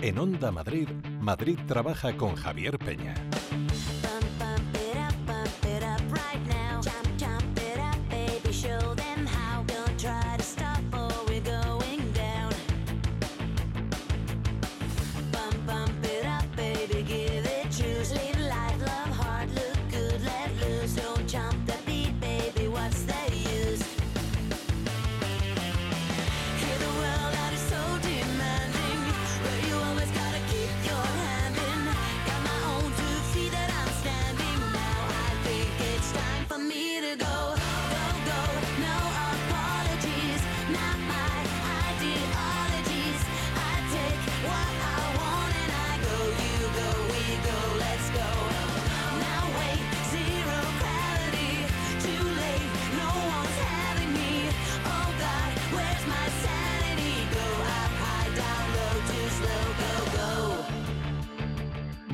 En Onda Madrid, Madrid Trabaja con Javier Peña.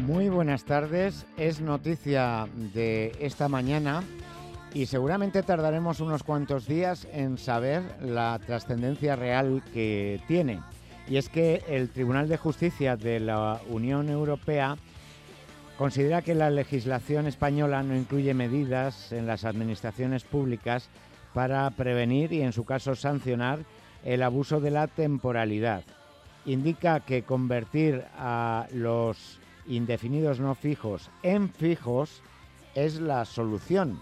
Muy buenas tardes, es noticia de esta mañana y seguramente tardaremos unos cuantos días en saber la trascendencia real que tiene. Y es que el Tribunal de Justicia de la Unión Europea considera que la legislación española no incluye medidas en las administraciones públicas para prevenir y, en su caso, sancionar el abuso de la temporalidad. Indica que convertir a los indefinidos no fijos en fijos es la solución.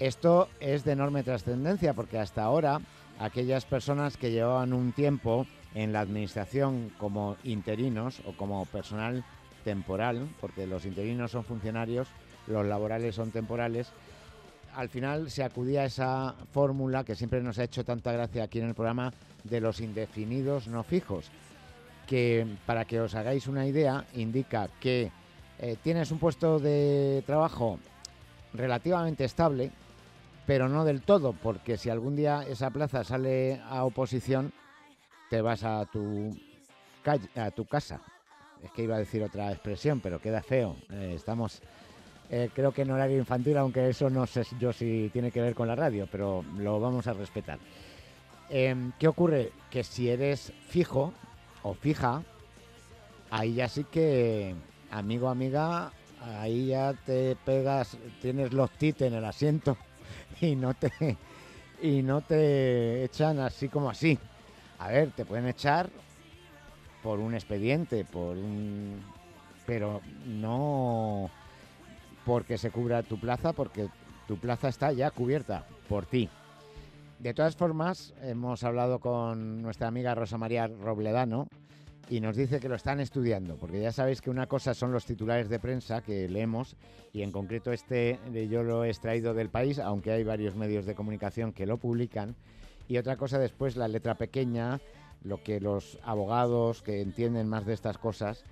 Esto es de enorme trascendencia porque hasta ahora aquellas personas que llevaban un tiempo en la administración como interinos o como personal temporal, porque los interinos son funcionarios, los laborales son temporales, al final se acudía a esa fórmula que siempre nos ha hecho tanta gracia aquí en el programa de los indefinidos no fijos, que, para que os hagáis una idea, indica que tienes un puesto de trabajo relativamente estable, pero no del todo, porque si algún día esa plaza sale a oposición, te vas a tu casa. Es que iba a decir otra expresión, pero queda feo. Estamos, creo que en horario infantil, aunque eso no sé yo si tiene que ver con la radio, pero lo vamos a respetar. ¿Qué ocurre? Que si eres fijo o fija, ahí ya sí que, amigo, amiga, ahí ya te pegas, tienes los tites en el asiento y no te echan así como así. A ver, te pueden echar por un expediente, pero no porque se cubra tu plaza, porque tu plaza está ya cubierta por ti. De todas formas, hemos hablado con nuestra amiga Rosa María Robledano y nos dice que lo están estudiando, porque ya sabéis que una cosa son los titulares de prensa que leemos, y en concreto este yo lo he extraído del País, aunque hay varios medios de comunicación que lo publican, y otra cosa después la letra pequeña, lo que los abogados que entienden más de estas cosas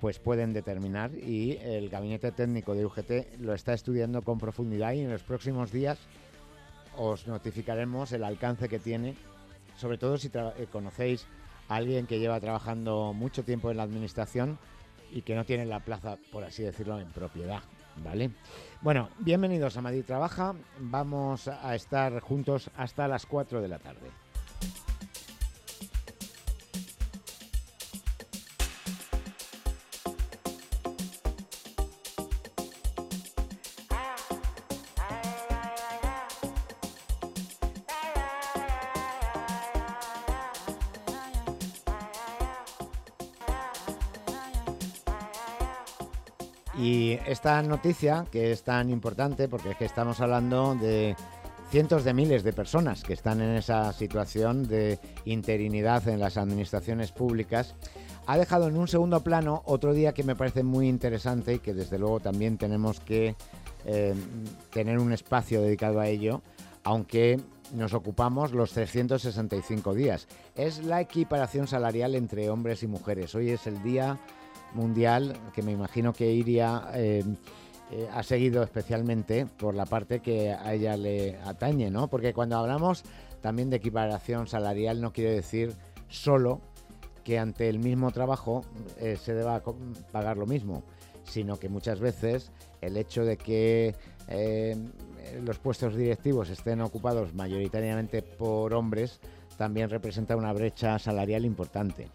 pues pueden determinar, y el gabinete técnico de UGT lo está estudiando con profundidad y en los próximos días os notificaremos el alcance que tiene, sobre todo si conocéis a alguien que lleva trabajando mucho tiempo en la administración y que no tiene la plaza, por así decirlo, en propiedad, ¿vale? Bueno, bienvenidos a Madrid Trabaja. Vamos a estar juntos hasta las 4 de la tarde. Y esta noticia, que es tan importante, porque es que estamos hablando de cientos de miles de personas que están en esa situación de interinidad en las administraciones públicas, ha dejado en un segundo plano otro día que me parece muy interesante y que desde luego también tenemos que tener un espacio dedicado a ello, aunque nos ocupamos los 365 días. Es la equiparación salarial entre hombres y mujeres. Hoy es el día mundial, que me imagino que Iria ha seguido especialmente por la parte que a ella le atañe, ¿no? Porque cuando hablamos también de equiparación salarial no quiere decir solo que ante el mismo trabajo se deba pagar lo mismo, sino que muchas veces el hecho de que los puestos directivos estén ocupados mayoritariamente por hombres también representa una brecha salarial importante.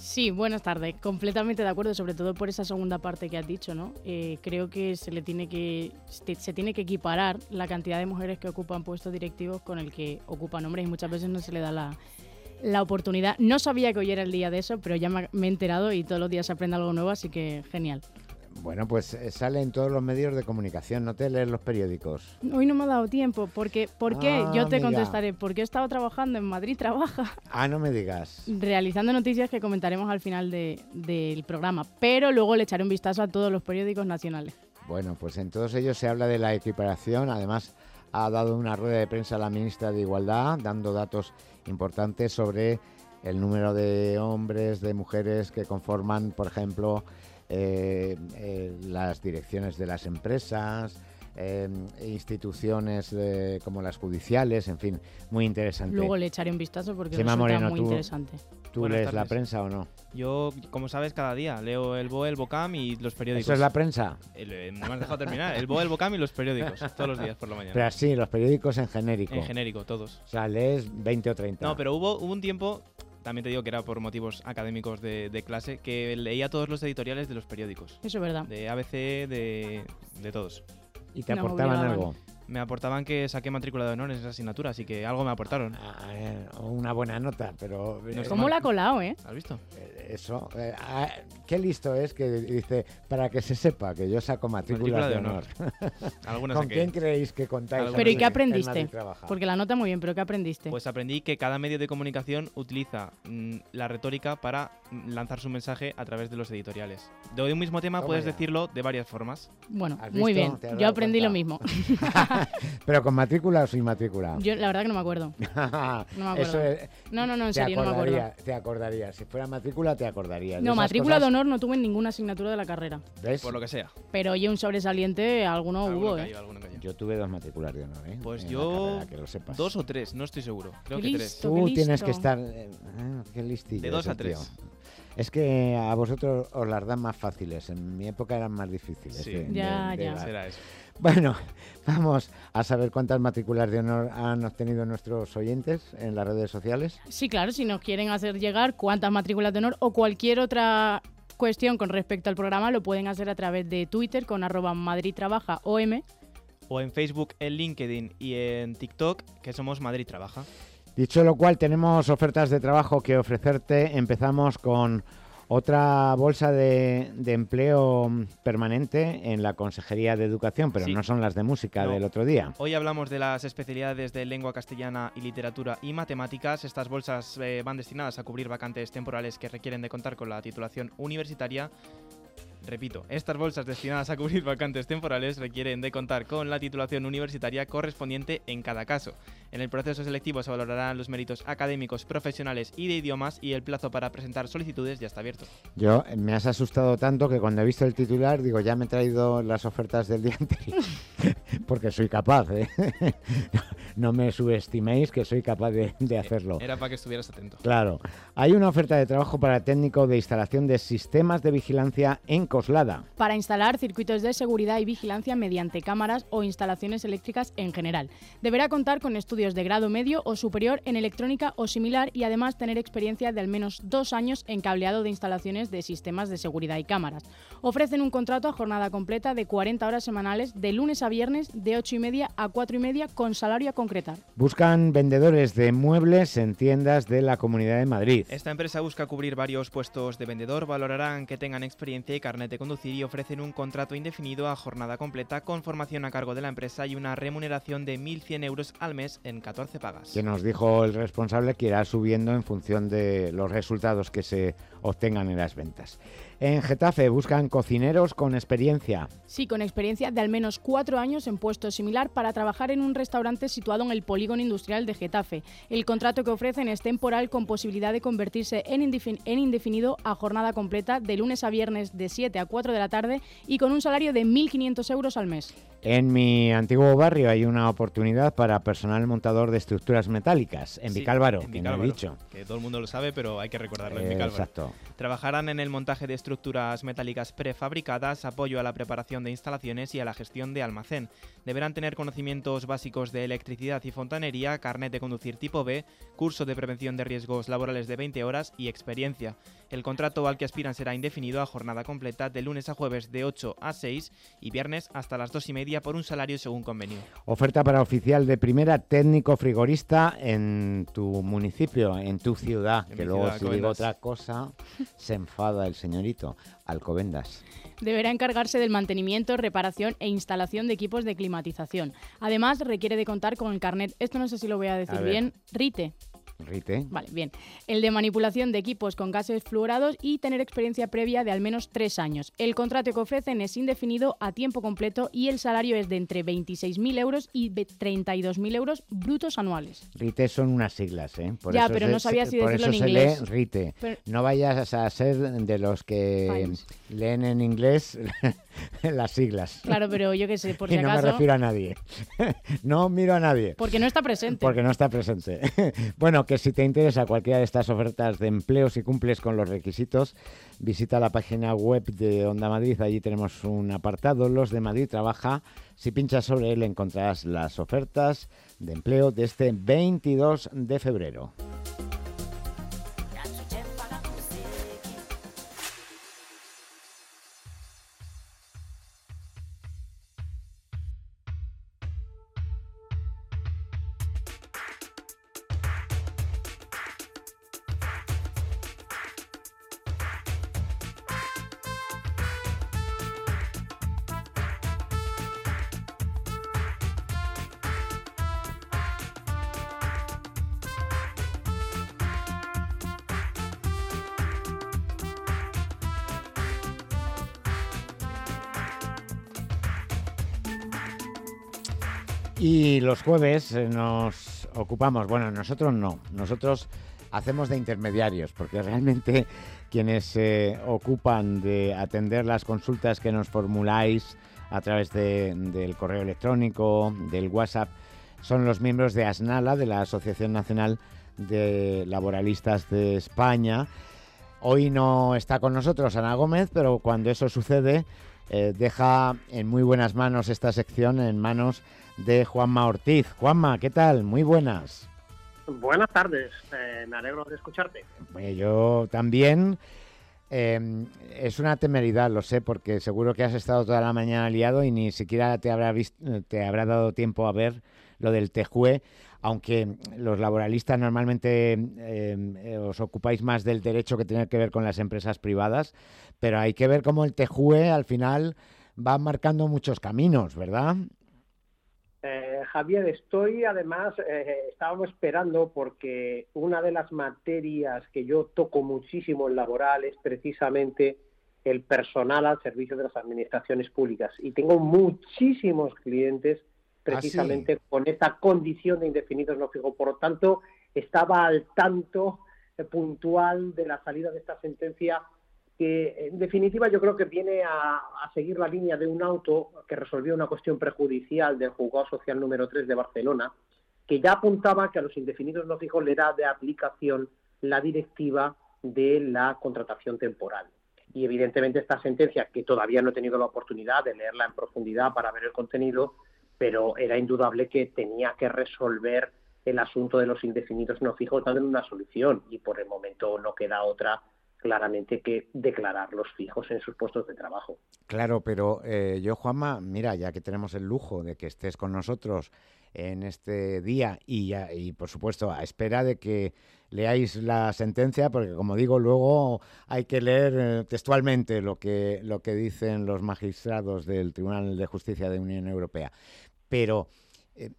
Sí, buenas tardes. Completamente de acuerdo, sobre todo por esa segunda parte que has dicho, ¿no? Creo que se tiene que equiparar la cantidad de mujeres que ocupan puestos directivos con el que ocupan hombres, y muchas veces no se le da la oportunidad. No sabía que hoy era el día de eso, pero ya me he enterado y todos los días se aprende algo nuevo, así que genial. Bueno, pues sale en todos los medios de comunicación, no te lees los periódicos. Hoy no me ha dado tiempo, porque ¿por qué? Yo te contestaré, porque he estado trabajando en Madrid Trabaja. Ah, no me digas. Realizando noticias que comentaremos al final del programa, pero luego le echaré un vistazo a todos los periódicos nacionales. Bueno, pues en todos ellos se habla de la equiparación, además ha dado una rueda de prensa a la ministra de Igualdad, dando datos importantes sobre el número de hombres, de mujeres que conforman, por ejemplo, las direcciones de las empresas, instituciones como las judiciales, en fin, muy interesante. Luego le echaré un vistazo porque resulta muy interesante. ¿Tú lees la prensa o no? Yo, como sabes, cada día leo el BOE, el BOCAM y los periódicos. ¿Eso es la prensa? No me has dejado terminar. El BOE, el BOCAM y los periódicos, todos los días por la mañana. Pero así, los periódicos en genérico. En genérico, todos. O sea, lees 20 o 30. No, pero hubo un tiempo... También te digo que era por motivos académicos de clase, que leía todos los editoriales de los periódicos. Eso es verdad. De ABC, de todos. ¿Y te aportaban algo? Me aportaban que saqué matrícula de honor en esa asignatura, así que algo me aportaron. Una buena nota, pero... ¿Cómo la ha colado, eh? ¿Has visto? Eso. Qué listo es que dice, para que se sepa que yo saco matrícula de honor. ¿Con quién creéis que contáis? Pero ¿y qué aprendiste? Porque la nota muy bien, pero ¿qué aprendiste? Pues aprendí que cada medio de comunicación utiliza la retórica para lanzar su mensaje a través de los editoriales. De un mismo tema puedes decirlo de varias formas. Bueno, muy bien. Yo aprendí lo mismo. ¿Pero con matrícula o sin matrícula? Yo la verdad que no me acuerdo. Eso es, no, en serio, no me acuerdo. Te acordarías, si fuera matrícula te acordarías. No, matrícula de honor no tuve en ninguna asignatura de la carrera. ¿Ves? Por lo que sea. Pero oye, un sobresaliente, alguno hubo, cayó, ¿eh? Yo tuve 2 matrículas de honor, ¿eh? Pues en yo, carrera, que lo sepas. 2 o 3, no estoy seguro. Creo que 3. Tú tienes que estar... qué listillo. De 2 a 3. Es que a vosotros os las dan más fáciles. En mi época eran más difíciles. Sí, ya. Será eso. Bueno, vamos a saber cuántas matrículas de honor han obtenido nuestros oyentes en las redes sociales. Sí, claro, si nos quieren hacer llegar cuántas matrículas de honor o cualquier otra cuestión con respecto al programa, lo pueden hacer a través de Twitter con @MadridTrabajaOM. O en Facebook, en LinkedIn y en TikTok, que somos Madrid Trabaja. Dicho lo cual, tenemos ofertas de trabajo que ofrecerte. Empezamos con otra bolsa de empleo permanente en la Consejería de Educación, pero sí, no son las de música del otro día. Hoy hablamos de las especialidades de lengua castellana y literatura y matemáticas. Estas bolsas van destinadas a cubrir vacantes temporales que requieren de contar con la titulación universitaria. Repito, estas bolsas destinadas a cubrir vacantes temporales requieren de contar con la titulación universitaria correspondiente en cada caso. En el proceso selectivo se valorarán los méritos académicos, profesionales y de idiomas, y el plazo para presentar solicitudes ya está abierto. Yo me has asustado tanto que cuando he visto el titular digo, ya me he traído las ofertas del día anterior, porque soy capaz, ¿eh? No me subestiméis, que soy capaz de hacerlo. Era para que estuvieras atento. Claro. Hay una oferta de trabajo para técnico de instalación de sistemas de vigilancia en Coslada. Para instalar circuitos de seguridad y vigilancia mediante cámaras o instalaciones eléctricas en general. Deberá contar con estudios de grado medio o superior en electrónica o similar y además tener experiencia de al menos 2 años en cableado de instalaciones de sistemas de seguridad y cámaras. Ofrecen un contrato a jornada completa de 40 horas semanales de lunes a viernes de 8:30 a 4:30 con salario a concretar. Buscan vendedores de muebles en tiendas de la Comunidad de Madrid. Esta empresa busca cubrir varios puestos de vendedor, valorarán que tengan experiencia y carnet de conducir y ofrecen un contrato indefinido a jornada completa con formación a cargo de la empresa y una remuneración de 1.100 euros al mes en 14 pagas. Que nos dijo el responsable que irá subiendo en función de los resultados que se obtengan en las ventas. En Getafe buscan cocineros con experiencia. Sí, con experiencia de al menos 4 años en puesto similar para trabajar en un restaurante situado en el polígono industrial de Getafe. El contrato que ofrecen es temporal con posibilidad de convertirse en indefinido a jornada completa de lunes a viernes de 7 a 4 de la tarde y con un salario de 1.500 euros al mes. En mi antiguo barrio hay una oportunidad para personal montador de estructuras metálicas, en Vicálvaro, que no he dicho. Que todo el mundo lo sabe, pero hay que recordarlo, en Vicálvaro. Exacto. Trabajarán en el montaje de estructuras metálicas prefabricadas, apoyo a la preparación de instalaciones y a la gestión de almacén. Deberán tener conocimientos básicos de electricidad y fontanería, carnet de conducir tipo B, curso de prevención de riesgos laborales de 20 horas y experiencia. El contrato al que aspiran será indefinido a jornada completa de lunes a jueves de 8 a 6 y viernes hasta las 2:30. Por un salario según convenio. Oferta para oficial de primera técnico frigorista en tu municipio, en tu ciudad, que luego si digo otra cosa se enfada el señorito. Alcobendas. Deberá encargarse del mantenimiento, reparación e instalación de equipos de climatización. Además requiere de contar con el carnet, esto no sé si lo voy a decir bien, RITE. RITE. Vale, bien. El de manipulación de equipos con gases fluorados y tener experiencia previa de al menos 3 años. El contrato que ofrecen es indefinido a tiempo completo y el salario es de entre 26.000 euros y 32.000 euros brutos anuales. RITE son unas siglas, ¿eh? Por ya, eso pero se, no sabía si decirlo en inglés. Por eso se lee RITE. Pero no vayas a ser de los que leen en inglés las siglas. Claro, pero yo qué sé, por si acaso. Y no me refiero a nadie. No miro a nadie. Porque no está presente. Porque no está presente. Bueno, que si te interesa cualquiera de estas ofertas de empleo, si cumples con los requisitos, visita la página web de Onda Madrid. Allí tenemos un apartado, los de Madrid Trabaja. Si pinchas sobre él encontrarás las ofertas de empleo de este 22 de febrero. Y los jueves nos ocupamos, bueno, nosotros no, nosotros hacemos de intermediarios, porque realmente quienes se ocupan de atender las consultas que nos formuláis a través del correo electrónico, del WhatsApp, son los miembros de ASNALA, de la Asociación Nacional de Laboralistas de España. Hoy no está con nosotros Ana Gómez, pero cuando eso sucede, deja en muy buenas manos esta sección, en manos de Juanma Ortiz. Juanma, ¿qué tal? Muy buenas. Buenas tardes, me alegro de escucharte. Yo también. Es una temeridad, lo sé, porque seguro que has estado toda la mañana liado y ni siquiera te habrá dado tiempo a ver lo del TEJUE, aunque los laboralistas normalmente os ocupáis más del derecho que tiene que ver con las empresas privadas, pero hay que ver cómo el TEJUE al final va marcando muchos caminos, ¿verdad? Javier, estábamos esperando porque una de las materias que yo toco muchísimo en laboral es precisamente el personal al servicio de las administraciones públicas. Y tengo muchísimos clientes precisamente con esta condición de indefinidos no fijos. Por lo tanto, estaba al tanto puntual de la salida de esta sentencia, que en definitiva yo creo que viene a seguir la línea de un auto que resolvió una cuestión prejudicial del Juzgado Social número 3 de Barcelona, que ya apuntaba que a los indefinidos no fijos le era de aplicación la directiva de la contratación temporal. Y evidentemente esta sentencia, que todavía no he tenido la oportunidad de leerla en profundidad para ver el contenido, pero era indudable que tenía que resolver el asunto de los indefinidos no fijos dando una solución, y por el momento no queda otra claramente que declarar los fijos en sus puestos de trabajo. Claro, pero yo, Juanma, mira, ya que tenemos el lujo de que estés con nosotros en este día y por supuesto a espera de que leáis la sentencia, porque como digo, luego hay que leer textualmente lo que dicen los magistrados del Tribunal de Justicia de la Unión Europea. Pero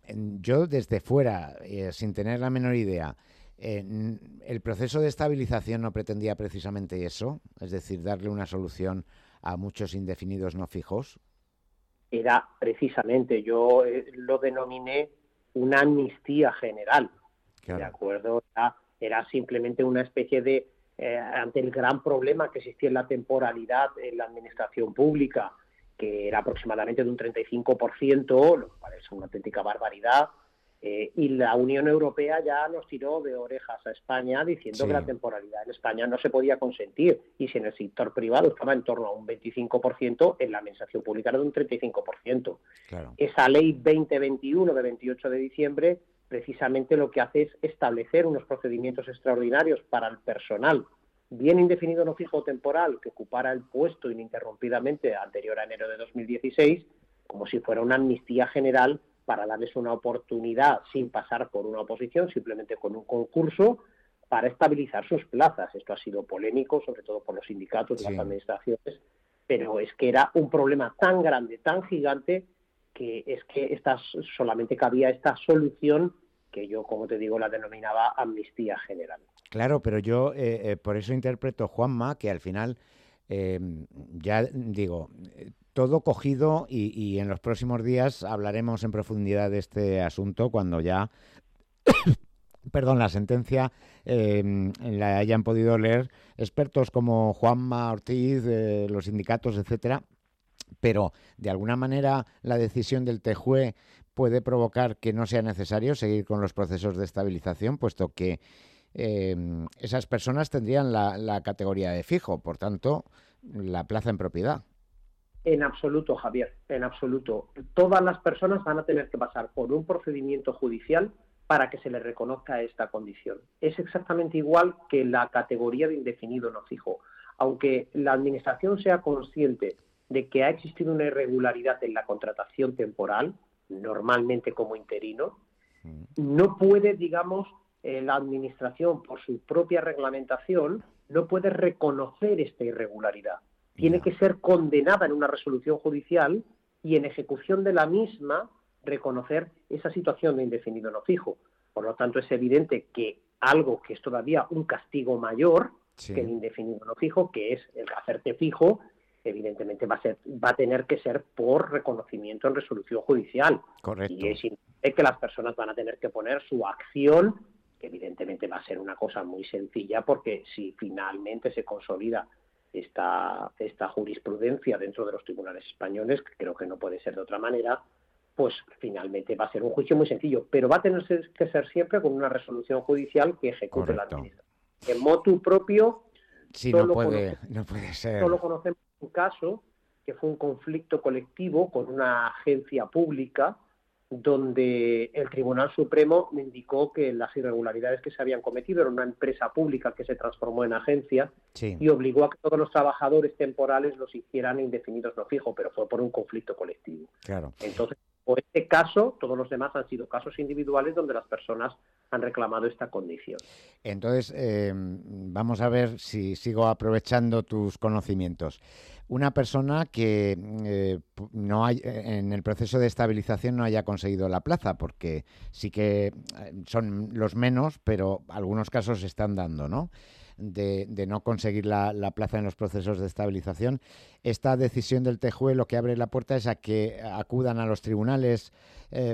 yo desde fuera, sin tener la menor idea, ¿el proceso de estabilización no pretendía precisamente eso? Es decir, darle una solución a muchos indefinidos no fijos. Era precisamente, yo lo denominé una amnistía general. Claro. ¿De acuerdo? Era simplemente una especie de, ante el gran problema que existía en la temporalidad en la administración pública, que era aproximadamente de un 35%, lo cual es una auténtica barbaridad. Y la Unión Europea ya nos tiró de orejas a España diciendo que la temporalidad en España no se podía consentir, y si en el sector privado estaba en torno a un 25%, en la administración pública era de un 35%. Claro. Esa ley 2021 de 28 de diciembre precisamente lo que hace es establecer unos procedimientos extraordinarios para el personal bien indefinido no fijo temporal que ocupara el puesto ininterrumpidamente anterior a enero de 2016, como si fuera una amnistía general, para darles una oportunidad sin pasar por una oposición, simplemente con un concurso, para estabilizar sus plazas. Esto ha sido polémico, sobre todo por los sindicatos y las administraciones, pero es que era un problema tan grande, tan gigante, que es que solamente cabía esta solución que yo, como te digo, la denominaba amnistía general. Claro, pero yo por eso interpreto, Juanma, que al final, ya digo... Todo cogido, y en los próximos días hablaremos en profundidad de este asunto cuando ya la sentencia la hayan podido leer expertos como Juanma Ortiz, los sindicatos, etcétera. Pero, de alguna manera, la decisión del TJUE puede provocar que no sea necesario seguir con los procesos de estabilización, puesto que esas personas tendrían la categoría de fijo, por tanto, la plaza en propiedad. En absoluto, Javier, en absoluto. Todas las personas van a tener que pasar por un procedimiento judicial para que se les reconozca esta condición. Es exactamente igual que la categoría de indefinido no fijo. Aunque la Administración sea consciente de que ha existido una irregularidad en la contratación temporal, normalmente como interino, no puede, digamos, la Administración, por su propia reglamentación, no puede reconocer esta irregularidad. Tiene que ser condenada en una resolución judicial y, en ejecución de la misma, reconocer esa situación de indefinido no fijo. Por lo tanto, es evidente que algo que es todavía un castigo mayor que el indefinido no fijo, que es el hacerte fijo, evidentemente va a tener que ser por reconocimiento en resolución judicial. Correcto. Y es que las personas van a tener que poner su acción, que evidentemente va a ser una cosa muy sencilla, porque si finalmente se consolida esta jurisprudencia dentro de los tribunales españoles, que creo que no puede ser de otra manera, pues finalmente va a ser un juicio muy sencillo, pero va a tener que ser siempre con una resolución judicial que ejecute la administración. En motu propio, sí, solo conocemos un caso que fue un conflicto colectivo con una agencia pública, donde el Tribunal Supremo indicó que las irregularidades que se habían cometido era una empresa pública que se transformó en agencia y obligó a que todos los trabajadores temporales los hicieran indefinidos no fijo, pero fue por un conflicto colectivo. Claro. Entonces, por este caso, todos los demás han sido casos individuales donde las personas han reclamado esta condición. Entonces, vamos a ver si sigo aprovechando tus conocimientos. Una persona que en el proceso de estabilización no haya conseguido la plaza, porque sí que son los menos, pero algunos casos se están dando, ¿no? De no conseguir la plaza en los procesos de estabilización. Esta decisión del TJUE lo que abre la puerta es a que acudan a los tribunales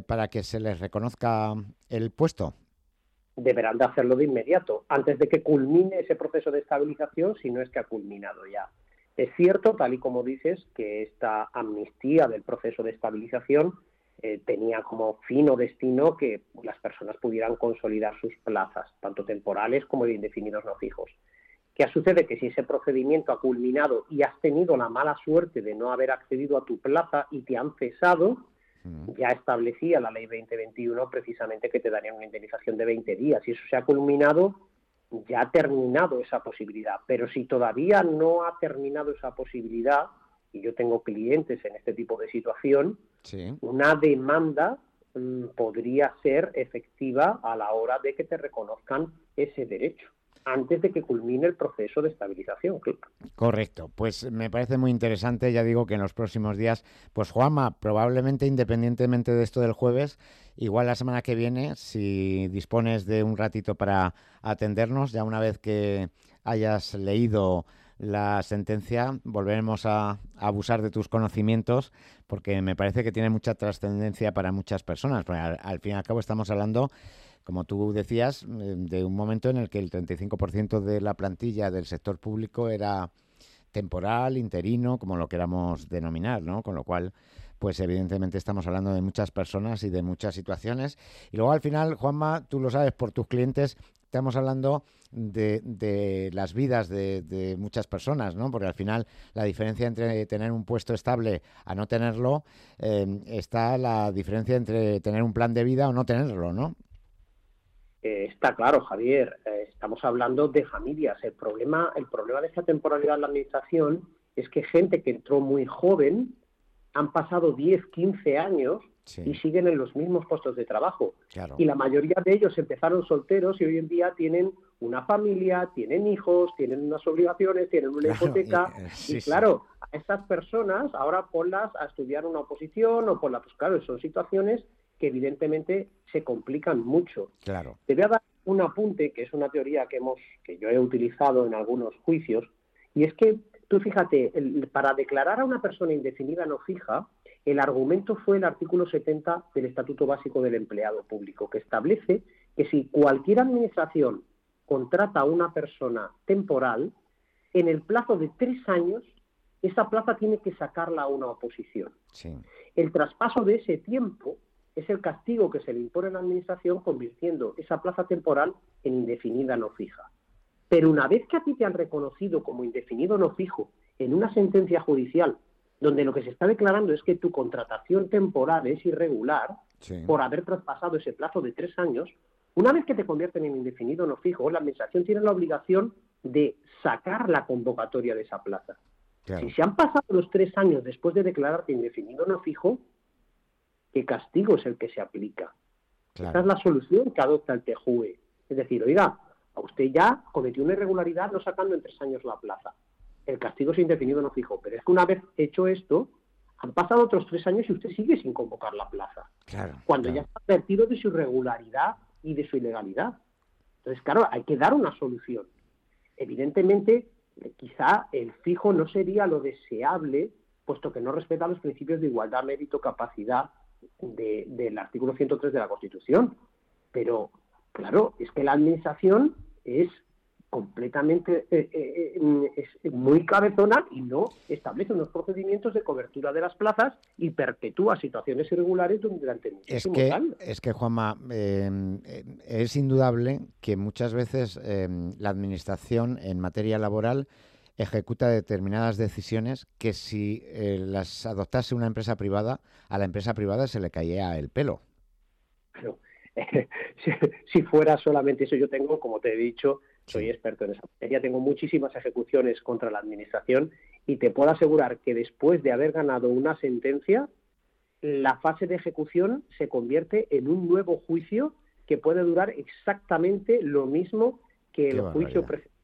para que se les reconozca el puesto. Deberán de hacerlo de inmediato, antes de que culmine ese proceso de estabilización, si no es que ha culminado ya. Es cierto, tal y como dices, que esta amnistía del proceso de estabilización tenía como fin o destino que las personas pudieran consolidar sus plazas, tanto temporales como de indefinidos no fijos. ¿Qué sucede? Que si ese procedimiento ha culminado y has tenido la mala suerte de no haber accedido a tu plaza y te han cesado, ya establecía la ley 2021 precisamente que te darían una indemnización de 20 días. Si eso se ha culminado, ya ha terminado esa posibilidad. Pero si todavía no ha terminado esa posibilidad, y yo tengo clientes en este tipo de situación, una demanda podría ser efectiva a la hora de que te reconozcan ese derecho, antes de que culmine el proceso de estabilización. Correcto. Pues me parece muy interesante, ya digo que en los próximos días, pues Juanma, probablemente independientemente de esto del jueves, igual la semana que viene, si dispones de un ratito para atendernos, ya una vez que hayas leído la sentencia, volveremos a abusar de tus conocimientos, porque me parece que tiene mucha trascendencia para muchas personas. Al fin y al cabo estamos hablando, como tú decías, de un momento en el que el 35% de la plantilla del sector público era temporal, interino, como lo queramos denominar, ¿no? Con lo cual, pues evidentemente estamos hablando de muchas personas y de muchas situaciones. Y luego al final, Juanma, tú lo sabes por tus clientes, estamos hablando de las vidas de muchas personas, ¿no? Porque al final la diferencia entre tener un puesto estable a no tenerlo, está la diferencia entre tener un plan de vida o no tenerlo, ¿no? Está claro, Javier. Estamos hablando de familias. El problema de esta temporalidad en la administración es que gente que entró muy joven, han pasado 10, 15 años sí. y siguen en los mismos puestos de trabajo. Claro. Y la mayoría de ellos empezaron solteros y hoy en día tienen una familia, tienen hijos, tienen unas obligaciones, tienen una hipoteca. Y claro, a estas personas ahora ponlas a estudiar una oposición o ponlas, pues claro, son situaciones que evidentemente se complican mucho. Claro. Te voy a dar un apunte, que es una teoría que yo he utilizado en algunos juicios, y es que tú fíjate, para declarar a una persona indefinida no fija, el argumento fue el artículo 70 del Estatuto Básico del Empleado Público, que establece que si cualquier administración contrata a una persona temporal, en el plazo de 3 años, esa plaza tiene que sacarla a una oposición. Sí. El traspaso de ese tiempo es el castigo que se le impone a la administración, convirtiendo esa plaza temporal en indefinida no fija. Pero una vez que a ti te han reconocido como indefinido no fijo en una sentencia judicial, donde lo que se está declarando es que tu contratación temporal es irregular sí. por haber traspasado ese plazo de 3 años, una vez que te convierten en indefinido no fijo, la administración tiene la obligación de sacar la convocatoria de esa plaza. Claro. Si se han pasado los 3 años después de declararte indefinido no fijo, ¿qué castigo es el que se aplica? Claro. Esta es la solución que adopta el TJUE. Es decir, oiga, a usted ya cometió una irregularidad no sacando en 3 años la plaza. El castigo es indefinido no fijo. Pero es que una vez hecho esto, han pasado otros 3 años y usted sigue sin convocar la plaza. Claro, cuando ya está advertido de su irregularidad y de su ilegalidad. Entonces, claro, hay que dar una solución. Evidentemente, quizá el fijo no sería lo deseable, puesto que no respeta los principios de igualdad, mérito, capacidad del artículo 103 de la Constitución. Pero, claro, es que la administración es completamente es muy cabezona y no establece unos procedimientos de cobertura de las plazas y perpetúa situaciones irregulares durante muchísimos años. Es que, Juanma, es indudable que muchas veces la administración en materia laboral ejecuta determinadas decisiones que si las adoptase una empresa privada, a la empresa privada se le caía el pelo. Claro. Si fuera solamente eso, yo tengo, como te he dicho, soy experto en esa materia, tengo muchísimas ejecuciones contra la administración y te puedo asegurar que después de haber ganado una sentencia, la fase de ejecución se convierte en un nuevo juicio que puede durar exactamente lo mismo que el juicio precedente.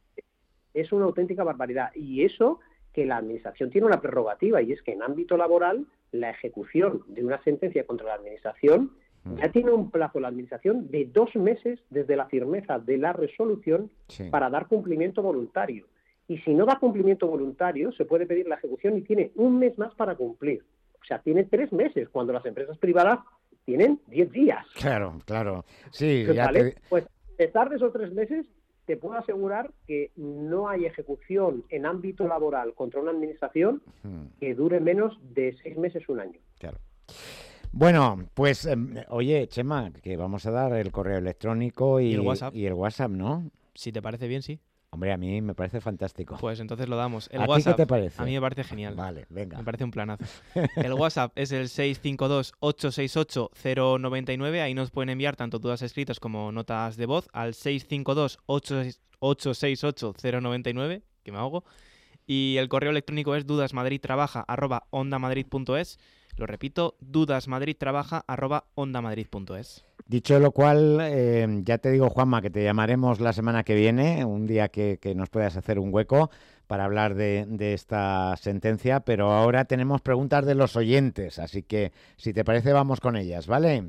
Es una auténtica barbaridad. Y eso que la administración tiene una prerrogativa, y es que en ámbito laboral la ejecución de una sentencia contra la administración ya tiene un plazo la administración de 2 meses desde la firmeza de la resolución sí. para dar cumplimiento voluntario. Y si no da cumplimiento voluntario, se puede pedir la ejecución y tiene 1 mes más para cumplir. O sea, tiene 3 meses, cuando las empresas privadas tienen 10 días. Claro, claro. Sí, pues, ya ¿vale? Pues a pesar de esos 3 meses, te puedo asegurar que no hay ejecución en ámbito laboral contra una administración que dure menos de 6 meses, 1 año. Claro. Bueno, pues, oye, Chema, que vamos a dar el correo electrónico y el WhatsApp, ¿no? Si te parece bien, sí. Hombre, a mí me parece fantástico. Pues entonces lo damos. ¿A ti qué te parece? A mí me parece genial. Vale, venga. Me parece un planazo. El WhatsApp es el 652-868-099. Ahí nos pueden enviar tanto dudas escritas como notas de voz al 652-868-099, que me ahogo. Y el correo electrónico es dudasmadridtrabaja@ondamadrid.es. Lo repito, dudasmadridtrabaja@ondamadrid.es. Dicho lo cual, ya te digo, Juanma, que te llamaremos la semana que viene, un día que nos puedas hacer un hueco para hablar de esta sentencia, pero ahora tenemos preguntas de los oyentes, así que si te parece vamos con ellas, ¿vale?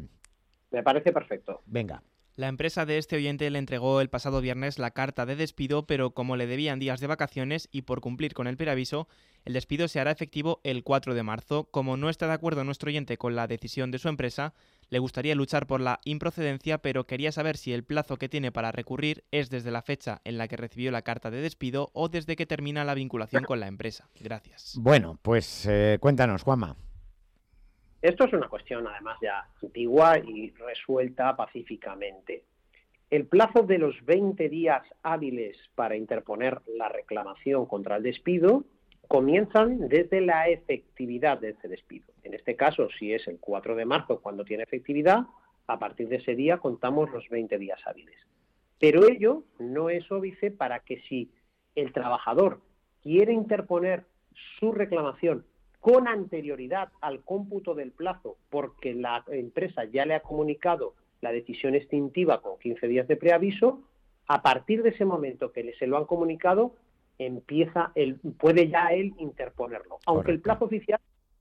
Me parece perfecto. Venga. La empresa de este oyente le entregó el pasado viernes la carta de despido, pero como le debían días de vacaciones y por cumplir con el preaviso, el despido se hará efectivo el 4 de marzo. Como no está de acuerdo nuestro oyente con la decisión de su empresa, le gustaría luchar por la improcedencia, pero quería saber si el plazo que tiene para recurrir es desde la fecha en la que recibió la carta de despido o desde que termina la vinculación con la empresa. Gracias. Bueno, pues cuéntanos, Juanma. Esto es una cuestión, además, ya antigua y resuelta pacíficamente. El plazo de los 20 días hábiles para interponer la reclamación contra el despido comienzan desde la efectividad de ese despido. En este caso, si es el 4 de marzo cuando tiene efectividad, a partir de ese día contamos los 20 días hábiles. Pero ello no es óbice para que si el trabajador quiere interponer su reclamación con anterioridad al cómputo del plazo, porque la empresa ya le ha comunicado la decisión extintiva con 15 días de preaviso, a partir de ese momento que se lo han comunicado, puede ya él interponerlo. Aunque el plazo oficial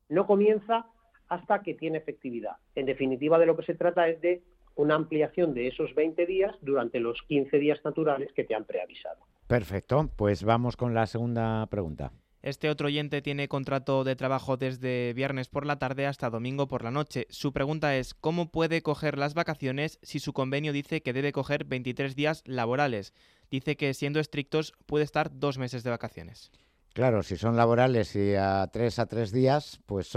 no comienza hasta que tiene efectividad. En definitiva, de lo que se trata es de una ampliación de esos 20 días durante los 15 días naturales que te han preavisado. Perfecto, pues vamos con la segunda pregunta. Este otro oyente tiene contrato de trabajo desde viernes por la tarde hasta domingo por la noche. Su pregunta es, ¿cómo puede coger las vacaciones si su convenio dice que debe coger 23 días laborales? Dice que, siendo estrictos, puede estar 2 meses de vacaciones. Claro, si son laborales y a tres días, pues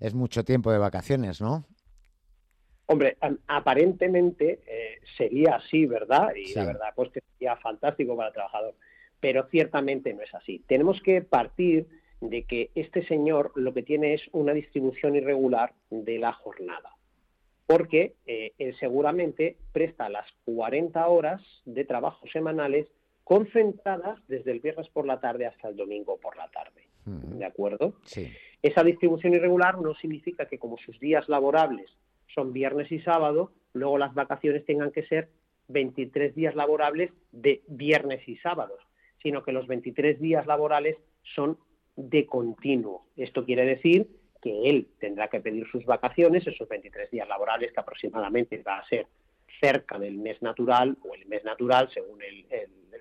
es mucho tiempo de vacaciones, ¿no? Hombre, aparentemente sería así, ¿verdad? Y sí, la verdad pues que sería fantástico para el trabajador. Pero ciertamente no es así. Tenemos que partir de que este señor lo que tiene es una distribución irregular de la jornada, porque él seguramente presta las 40 horas de trabajo semanales concentradas desde el viernes por la tarde hasta el domingo por la tarde. ¿De acuerdo? Sí. Esa distribución irregular no significa que, como sus días laborables son viernes y sábado, luego las vacaciones tengan que ser 23 días laborables de viernes y sábados, sino que los 23 días laborales son de continuo. Esto quiere decir que él tendrá que pedir sus vacaciones, esos 23 días laborales, que aproximadamente va a ser cerca del mes natural, o el mes natural según el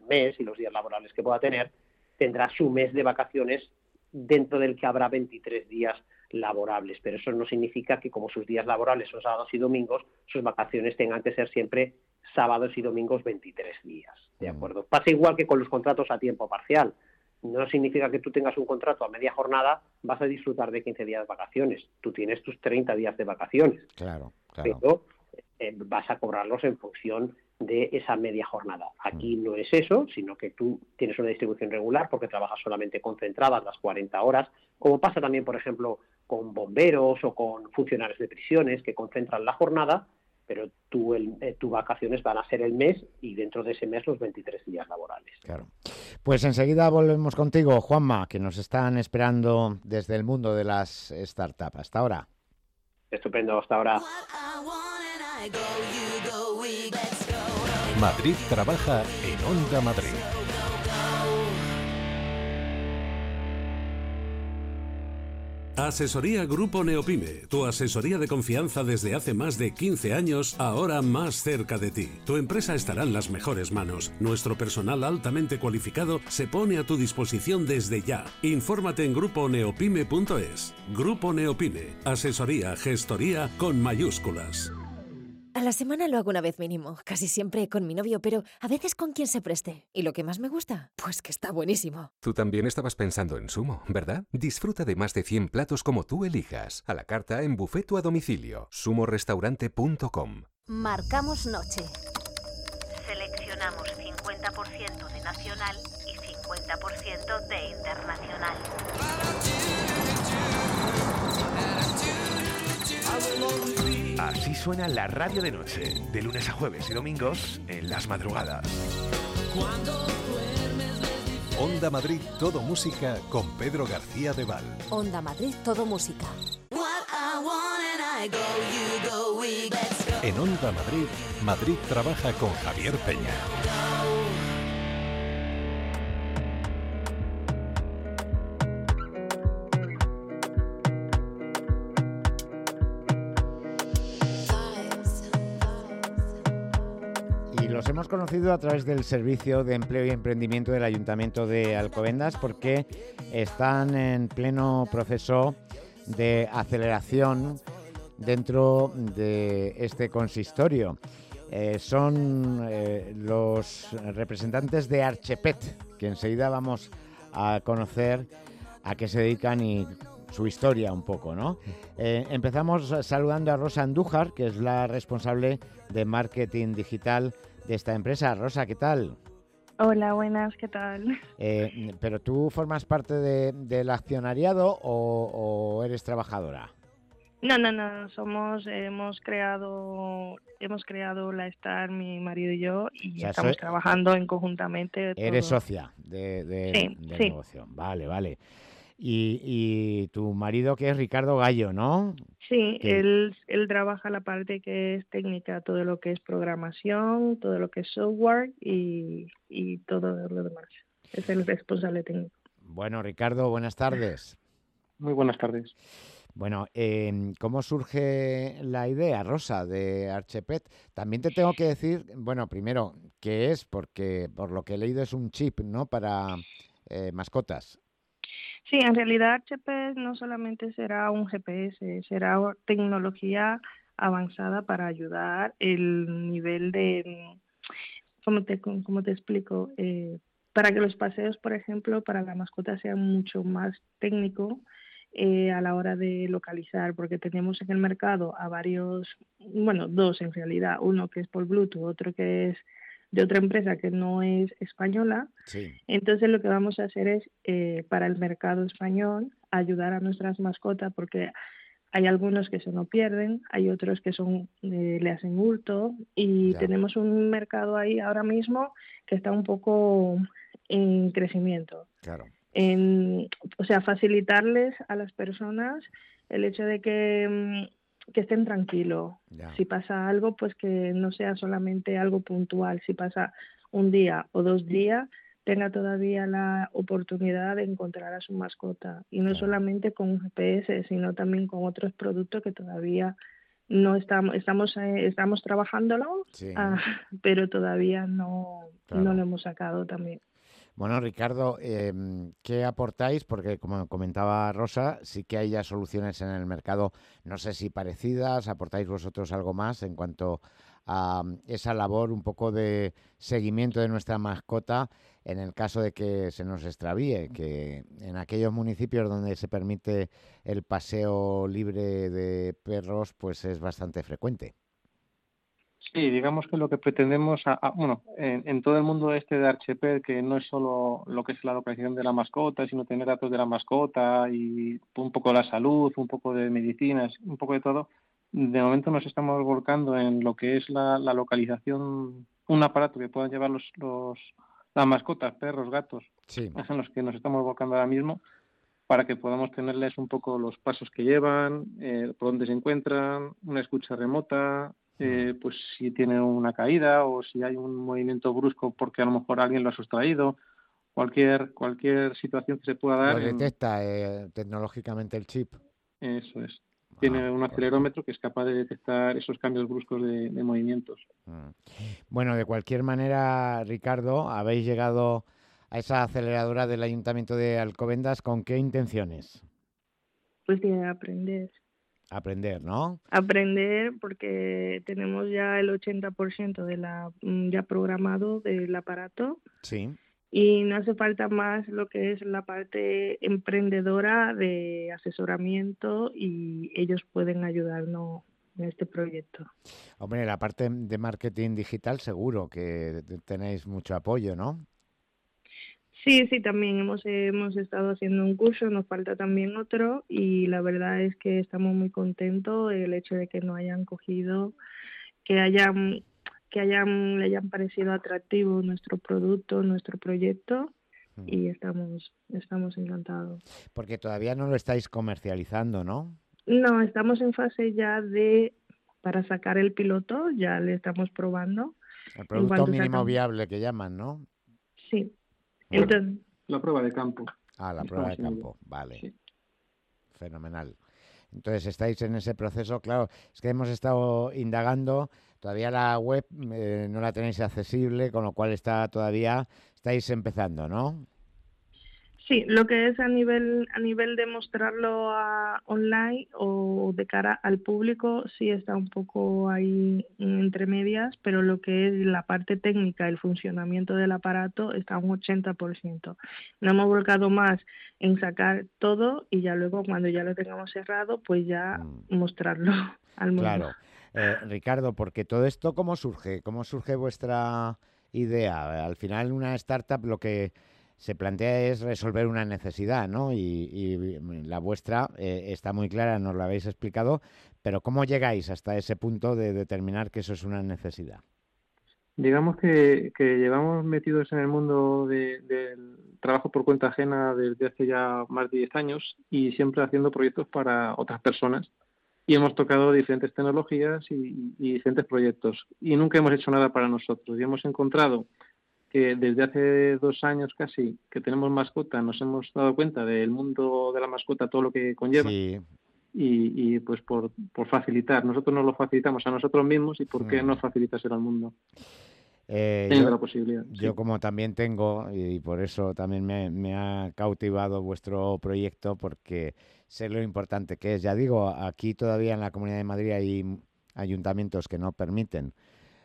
mes y los días laborales que pueda tener, tendrá su mes de vacaciones dentro del que habrá 23 días laborables. Pero eso no significa que, como sus días laborables son sábados y domingos, sus vacaciones tengan que ser siempre sábados y domingos 23 días, ¿de acuerdo? Pasa igual que con los contratos a tiempo parcial. No significa que tú tengas un contrato a media jornada, vas a disfrutar de 15 días de vacaciones. Tú tienes tus 30 días de vacaciones. Claro. Pero vas a cobrarlos en función de esa media jornada. Aquí no es eso, sino que tú tienes una distribución regular porque trabajas solamente concentradas las 40 horas, como pasa también, por ejemplo, con bomberos o con funcionarios de prisiones que concentran la jornada, pero tus vacaciones van a ser el mes y dentro de ese mes los 23 días laborales. Claro. Pues enseguida volvemos contigo, Juanma, que nos están esperando desde el mundo de las startups. Hasta ahora. Estupendo, hasta ahora. Madrid Trabaja en Onda Madrid. Asesoría Grupo Neopyme, tu asesoría de confianza desde hace más de 15 años, ahora más cerca de ti. Tu empresa estará en las mejores manos. Nuestro personal altamente cualificado se pone a tu disposición desde ya. Infórmate en gruponeopyme.es. Grupo Neopyme, asesoría, gestoría con mayúsculas. A la semana lo hago una vez mínimo, casi siempre con mi novio, pero a veces con quien se preste. Y lo que más me gusta, pues que está buenísimo. Tú también estabas pensando en Sumo, ¿verdad? Disfruta de más de 100 platos como tú elijas. A la carta, en buffet o a domicilio. Sumorestaurante.com. Marcamos noche. Seleccionamos 50% de nacional y 50% de internacional. Así suena la radio de noche, de lunes a jueves y domingos, en las madrugadas. Onda Madrid, todo música, con Pedro García de Val. Onda Madrid, todo música. En Onda Madrid, Madrid Trabaja con Javier Peña. Los hemos conocido a través del Servicio de Empleo y Emprendimiento del Ayuntamiento de Alcobendas porque están en pleno proceso de aceleración dentro de este consistorio. Son los representantes de Archepet, que enseguida vamos a conocer a qué se dedican y su historia un poco, ¿no? Empezamos saludando a Rosa Andújar, que es la responsable de marketing digital de esta empresa. Rosa, ¿qué tal? Hola, buenas, ¿qué tal? ¿Pero tú formas parte del accionariado o eres trabajadora? No, hemos creado la Star, mi marido y yo, y o sea, estamos trabajando conjuntamente. Eres todo. Socia del negocio. Vale. Y tu marido, que es Ricardo Gallo, ¿no? Sí, él trabaja la parte que es técnica, todo lo que es programación, todo lo que es software y todo lo demás. Es el responsable técnico. Bueno, Ricardo, buenas tardes. Muy buenas tardes. Bueno, ¿cómo surge la idea, Rosa, de Archepet? También te tengo que decir, bueno, primero, ¿qué es? Porque por lo que he leído es un chip, ¿no?, para mascotas. Sí, en realidad Archepet no solamente será un GPS, será tecnología avanzada para ayudar el nivel de... ¿Cómo te explico? Para que los paseos, por ejemplo, para la mascota sean mucho más técnico. A la hora de localizar, porque tenemos en el mercado a dos en realidad, uno que es por Bluetooth, otro que es de otra empresa que no es española. Sí. Entonces lo que vamos a hacer es, para el mercado español, ayudar a nuestras mascotas, porque hay algunos que se no pierden, hay otros que le hacen hurto, y ya tenemos un mercado ahí ahora mismo que está un poco en crecimiento. Claro. Facilitarles a las personas el hecho de que estén tranquilos. Ya. Si pasa algo, pues que no sea solamente algo puntual. Si pasa un día o 2 días, tenga todavía la oportunidad de encontrar a su mascota. Y no solamente con un GPS, sino también con otros productos que todavía no estamos trabajándolo, sí, pero todavía no lo hemos sacado también. Bueno, Ricardo, ¿qué aportáis? Porque, como comentaba Rosa, sí que hay ya soluciones en el mercado, no sé si parecidas. ¿Aportáis vosotros algo más en cuanto a esa labor un poco de seguimiento de nuestra mascota en el caso de que se nos extravíe? Que en aquellos municipios donde se permite el paseo libre de perros, pues es bastante frecuente. Sí, digamos que lo que pretendemos, en todo el mundo de Archepet, que no es solo lo que es la localización de la mascota, sino tener datos de la mascota y un poco la salud, un poco de medicinas, un poco de todo. De momento nos estamos volcando en lo que es la localización, un aparato que puedan llevar las mascotas, perros, gatos, sí, en los que nos estamos volcando ahora mismo, para que podamos tenerles un poco los pasos que llevan, por dónde se encuentran, una escucha remota. Pues si tiene una caída o si hay un movimiento brusco porque a lo mejor alguien lo ha sustraído, cualquier situación que se pueda dar. Lo detecta tecnológicamente el chip. Eso es. Tiene un acelerómetro que es capaz de detectar esos cambios bruscos de movimientos. Bueno, de cualquier manera, Ricardo, habéis llegado a esa aceleradora del Ayuntamiento de Alcobendas, ¿con qué intenciones? Pues de aprender. Aprender, ¿no? Aprender, porque tenemos ya el 80% ya programado del aparato. Sí. Y no hace falta más lo que es la parte emprendedora de asesoramiento, y ellos pueden ayudarnos en este proyecto. Hombre, la parte de marketing digital seguro que tenéis mucho apoyo, ¿no? Sí, también hemos estado haciendo un curso, nos falta también otro, y la verdad es que estamos muy contentos del hecho de que nos hayan cogido, le hayan parecido atractivo nuestro producto, nuestro proyecto, y estamos encantados. Porque todavía no lo estáis comercializando, ¿no? No, estamos en fase ya para sacar el piloto, ya le estamos probando. El producto mínimo viable que llaman, ¿no? Sí. Entonces, la prueba de campo. Ah, la prueba de campo, vale. Sí. Fenomenal. Entonces estáis en ese proceso. Claro, es que hemos estado indagando, todavía la web no la tenéis accesible, con lo cual estáis empezando, ¿no? Sí, lo que es a nivel de mostrarlo online o de cara al público sí está un poco ahí entre medias, pero lo que es la parte técnica, el funcionamiento del aparato, está un 80%. No hemos volcado más en sacar todo y ya luego, cuando ya lo tengamos cerrado, pues ya mostrarlo al mundo. Claro. Ricardo, porque todo esto, ¿cómo surge? ¿Cómo surge vuestra idea? Al final, una startup lo que se plantea es resolver una necesidad, ¿no? Y la vuestra está muy clara, nos lo habéis explicado, pero ¿cómo llegáis hasta ese punto de determinar que eso es una necesidad? Digamos que llevamos metidos en el mundo del trabajo por cuenta ajena desde hace ya más de 10 años y siempre haciendo proyectos para otras personas. Y hemos tocado diferentes tecnologías y diferentes proyectos. Y nunca hemos hecho nada para nosotros. Y hemos encontrado que desde hace 2 años casi que tenemos mascota, nos hemos dado cuenta del mundo de la mascota, todo lo que conlleva. Sí. Y pues por facilitar. Nosotros nos lo facilitamos a nosotros mismos y por qué no facilitárselo al mundo. Teniendo la posibilidad. Yo sí, como también tengo, y por eso también me ha cautivado vuestro proyecto, porque sé lo importante que es. Ya digo, aquí todavía en la Comunidad de Madrid hay ayuntamientos que no permiten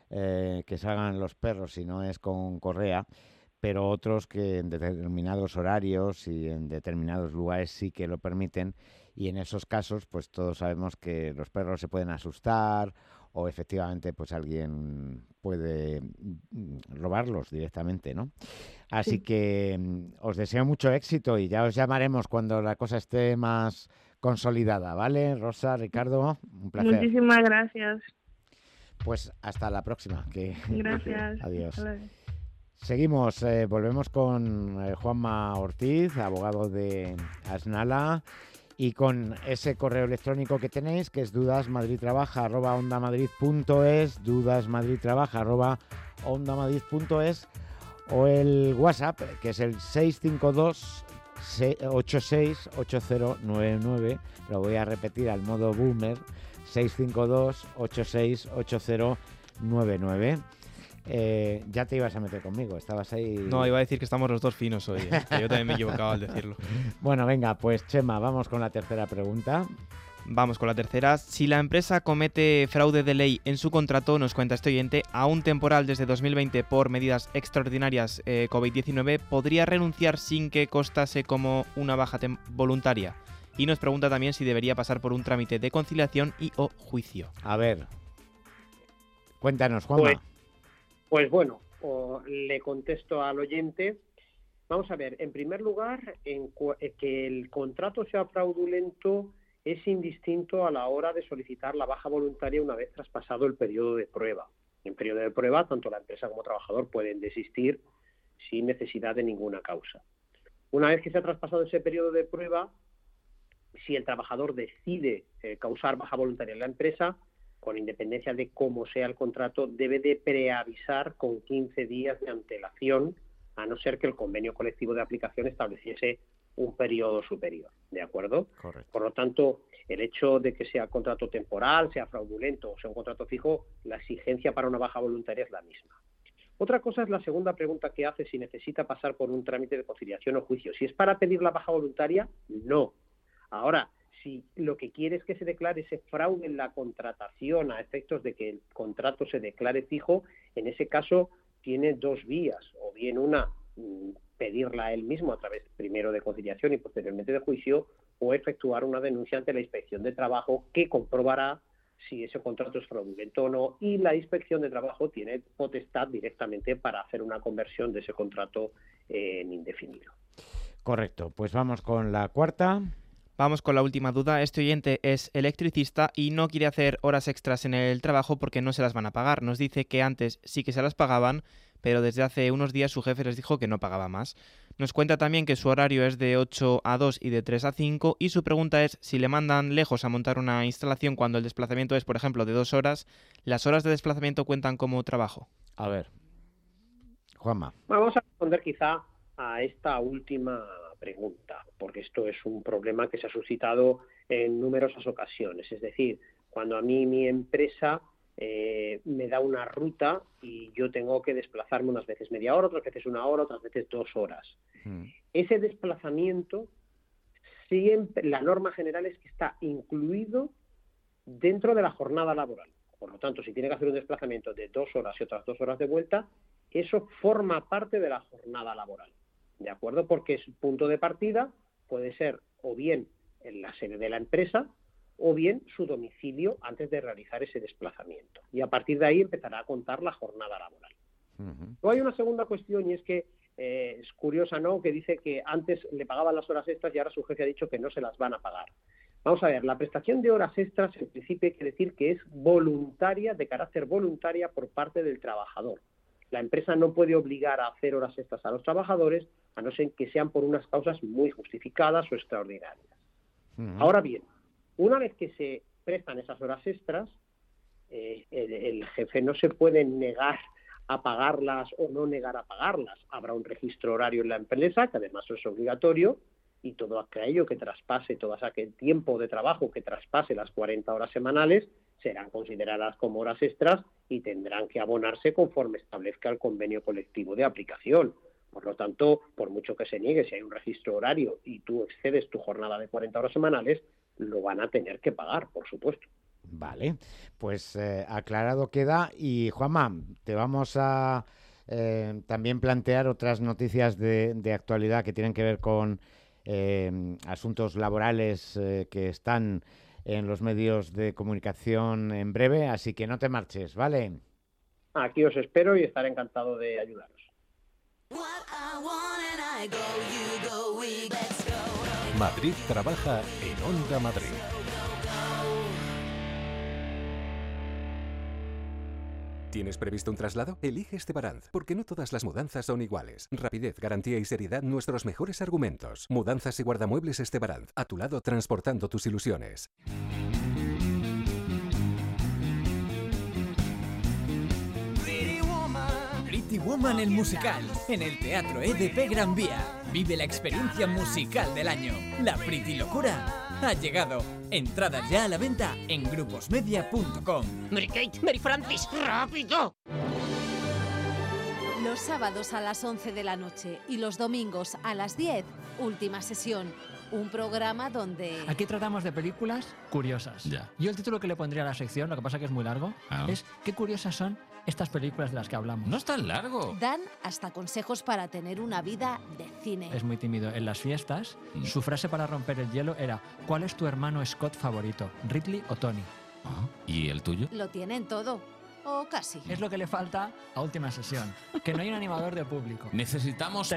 que salgan los perros si no es con correa, pero otros que en determinados horarios y en determinados lugares sí que lo permiten, y en esos casos pues todos sabemos que los perros se pueden asustar o efectivamente pues alguien puede robarlos directamente, ¿no? Así sí, que os deseo mucho éxito y ya os llamaremos cuando la cosa esté más consolidada, ¿vale? Rosa, Ricardo, un placer. Muchísimas gracias. Pues hasta la próxima. Gracias. Adiós. Hola. Seguimos, volvemos con Juanma Ortiz, abogado de ASNALA, y con ese correo electrónico que tenéis, que es dudasmadridtrabaja@ondamadrid.es, dudasmadridtrabaja@ondamadrid.es, o el WhatsApp, que es el 652-868099, lo voy a repetir al modo boomer, 652-868099. Ya te ibas a meter conmigo, estabas ahí. No, iba a decir que estamos los dos finos hoy, que yo también me he equivocado al decirlo. Bueno, venga, pues Chema, vamos con la tercera pregunta. Vamos con la tercera. Si la empresa comete fraude de ley en su contrato, nos cuenta este oyente, a un temporal desde 2020 por medidas extraordinarias COVID-19, ¿podría renunciar sin que costase como una baja voluntaria? Y nos pregunta también si debería pasar por un trámite de conciliación y o juicio. A ver, cuéntanos, Juanma. Pues bueno, le contesto al oyente. Vamos a ver, en primer lugar, que el contrato sea fraudulento es indistinto a la hora de solicitar la baja voluntaria una vez traspasado el periodo de prueba. En periodo de prueba, tanto la empresa como el trabajador pueden desistir sin necesidad de ninguna causa. Una vez que se ha traspasado ese periodo de prueba, si el trabajador decide causar baja voluntaria en la empresa, con independencia de cómo sea el contrato, debe de preavisar con 15 días de antelación, a no ser que el convenio colectivo de aplicación estableciese un periodo superior, ¿de acuerdo? Correcto. Por lo tanto, el hecho de que sea contrato temporal, sea fraudulento o sea un contrato fijo, la exigencia para una baja voluntaria es la misma. Otra cosa es la segunda pregunta que hace, si necesita pasar por un trámite de conciliación o juicio. Si es para pedir la baja voluntaria, no. Ahora, si lo que quiere es que se declare ese fraude en la contratación a efectos de que el contrato se declare fijo, en ese caso tiene dos vías, o bien una, pedirla a él mismo a través primero de conciliación y posteriormente de juicio, o efectuar una denuncia ante la Inspección de Trabajo, que comprobará si ese contrato es fraudulento o no, y la Inspección de Trabajo tiene potestad directamente para hacer una conversión de ese contrato en indefinido. Correcto, pues vamos con la cuarta. Vamos con la última duda. Este oyente es electricista y no quiere hacer horas extras en el trabajo porque no se las van a pagar. Nos dice que antes sí que se las pagaban, pero desde hace unos días su jefe les dijo que no pagaba más. Nos cuenta también que su horario es de 8 a 2 y de 3 a 5 y su pregunta es si le mandan lejos a montar una instalación cuando el desplazamiento es, por ejemplo, de 2 horas, ¿las horas de desplazamiento cuentan como trabajo? A ver, Juanma. Bueno, vamos a responder quizá a esta última pregunta, porque esto es un problema que se ha suscitado en numerosas ocasiones. Es decir, cuando a mí mi empresa me da una ruta y yo tengo que desplazarme unas veces media hora, otras veces una hora, otras veces 2 horas. Ese desplazamiento, siempre, la norma general es que está incluido dentro de la jornada laboral. Por lo tanto, si tiene que hacer un desplazamiento de 2 horas y otras 2 horas de vuelta, eso forma parte de la jornada laboral, ¿de acuerdo? Porque su punto de partida puede ser o bien en la sede de la empresa o bien su domicilio antes de realizar ese desplazamiento. Y a partir de ahí empezará a contar la jornada laboral. Luego hay una segunda cuestión, y es que es curiosa, ¿no?, que dice que antes le pagaban las horas extras y ahora su jefe ha dicho que no se las van a pagar. Vamos a ver, la prestación de horas extras, en principio hay que decir que es voluntaria, de carácter voluntaria por parte del trabajador. La empresa no puede obligar a hacer horas extras a los trabajadores, a no ser que sean por unas causas muy justificadas o extraordinarias. Ahora bien, una vez que se prestan esas horas extras, el jefe no se puede negar a pagarlas o no negar a pagarlas. Habrá un registro horario en la empresa, que además es obligatorio, y todo aquello que traspase, todo aquel tiempo de trabajo que traspase las 40 horas semanales, serán consideradas como horas extras y tendrán que abonarse conforme establezca el convenio colectivo de aplicación. Por lo tanto, por mucho que se niegue, si hay un registro horario y tú excedes tu jornada de 40 horas semanales, lo van a tener que pagar, por supuesto. Vale, pues aclarado queda. Y Juanma, te vamos a también plantear otras noticias de actualidad que tienen que ver con asuntos laborales que están en los medios de comunicación en breve, así que no te marches, ¿vale? Aquí os espero y estaré encantado de ayudaros. Madrid trabaja en Onda Madrid. ¿Tienes previsto un traslado? Elige Estebaranz, porque no todas las mudanzas son iguales. Rapidez, garantía y seriedad, nuestros mejores argumentos. Mudanzas y guardamuebles Estebaranz, a tu lado transportando tus ilusiones. Pretty Woman el musical, en el Teatro EDP Gran Vía. Vive la experiencia musical del año. La Pretty Locura ha llegado. Entradas ya a la venta en gruposmedia.com. Mary Kate, Mary Francis, rápido. Los sábados a las 11 de la noche y los domingos a las 10, Última Sesión. Un programa donde... Aquí tratamos de películas curiosas. Ya. Yo el título que le pondría a la sección, lo que pasa que es muy largo, es ¿qué curiosas son estas películas de las que hablamos? No es tan largo. Dan hasta consejos para tener una vida de cine. Es muy tímido. En las fiestas, su frase para romper el hielo era ¿cuál es tu hermano Scott favorito? ¿Ridley o Tony? ¿Y el tuyo? Lo tienen todo. O casi. Es lo que le falta a Última Sesión, que no hay un animador de público. Necesitamos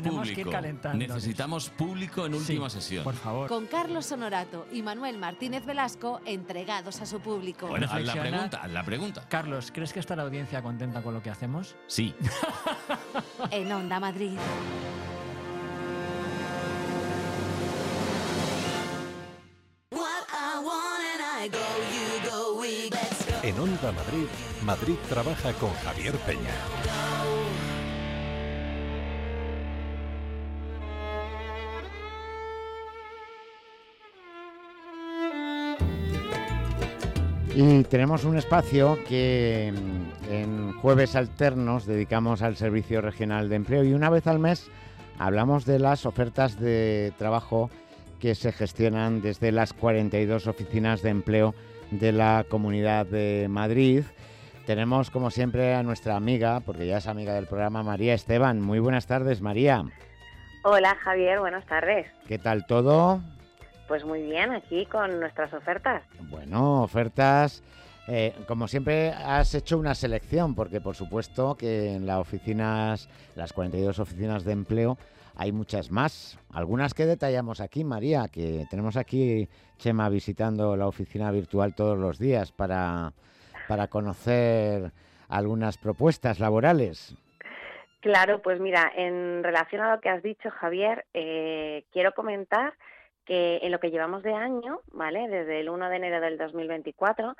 público en Última Sesión. Por favor. Con Carlos Honorato y Manuel Martínez Velasco entregados a su público. Bueno, haz la pregunta. Carlos, ¿crees que está la audiencia contenta con lo que hacemos? Sí. En Onda Madrid. En Onda Madrid, Madrid trabaja con Javier Peña. Y tenemos un espacio que en Jueves Alternos dedicamos al Servicio Regional de Empleo, y una vez al mes hablamos de las ofertas de trabajo que se gestionan desde las 42 oficinas de empleo de la Comunidad de Madrid. Tenemos, como siempre, a nuestra amiga, porque ya es amiga del programa, María Esteban. Muy buenas tardes, María. Hola, Javier, buenas tardes. ¿Qué tal todo? Pues muy bien, aquí con nuestras ofertas. Bueno, ofertas... como siempre has hecho una selección, porque por supuesto que en las 42 oficinas de empleo hay muchas más. Algunas que detallamos aquí, María, que tenemos aquí Chema visitando la oficina virtual todos los días para conocer algunas propuestas laborales. Claro, pues mira, en relación a lo que has dicho, Javier, quiero comentar que en lo que llevamos de año, ¿vale?, desde el 1 de enero del 2024...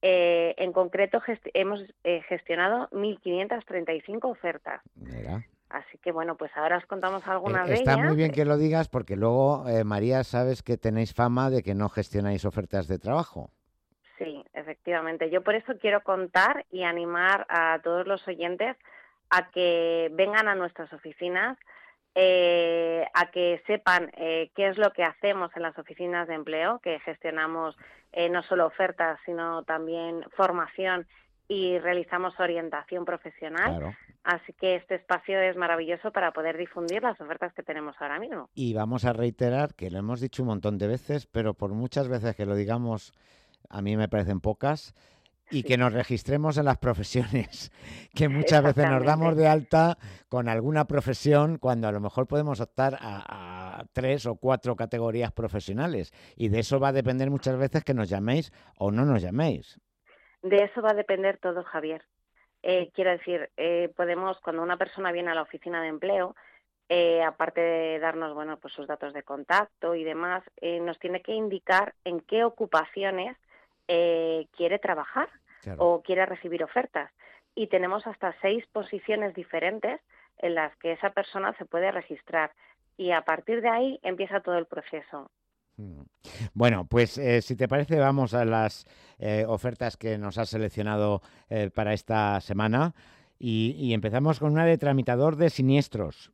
en concreto hemos gestionado 1.535 ofertas. Mira. Así que, bueno, pues ahora os contamos algunas de ellas. Está muy bien que lo digas, porque luego, María, sabes que tenéis fama de que no gestionáis ofertas de trabajo. Sí, efectivamente. Yo por eso quiero contar y animar a todos los oyentes a que vengan a nuestras oficinas, a que sepan qué es lo que hacemos en las oficinas de empleo, que gestionamos no solo ofertas, sino también formación y realizamos orientación profesional. Claro. Así que este espacio es maravilloso para poder difundir las ofertas que tenemos ahora mismo. Y vamos a reiterar que lo hemos dicho un montón de veces, pero por muchas veces que lo digamos, a mí me parecen pocas, y sí, que nos registremos en las profesiones, que muchas veces nos damos de alta con alguna profesión cuando a lo mejor podemos optar a 3 o 4 categorías profesionales. Y de eso va a depender muchas veces que nos llaméis o no nos llaméis. De eso va a depender todo, Javier. Quiero decir, podemos, cuando una persona viene a la oficina de empleo, aparte de darnos, bueno, pues sus datos de contacto y demás, nos tiene que indicar en qué ocupaciones quiere trabajar, claro, o quiere recibir ofertas. Y tenemos hasta 6 posiciones diferentes en las que esa persona se puede registrar. Y a partir de ahí empieza todo el proceso. Bueno, pues si te parece vamos a las ofertas que nos has seleccionado para esta semana y empezamos con una de tramitador de siniestros.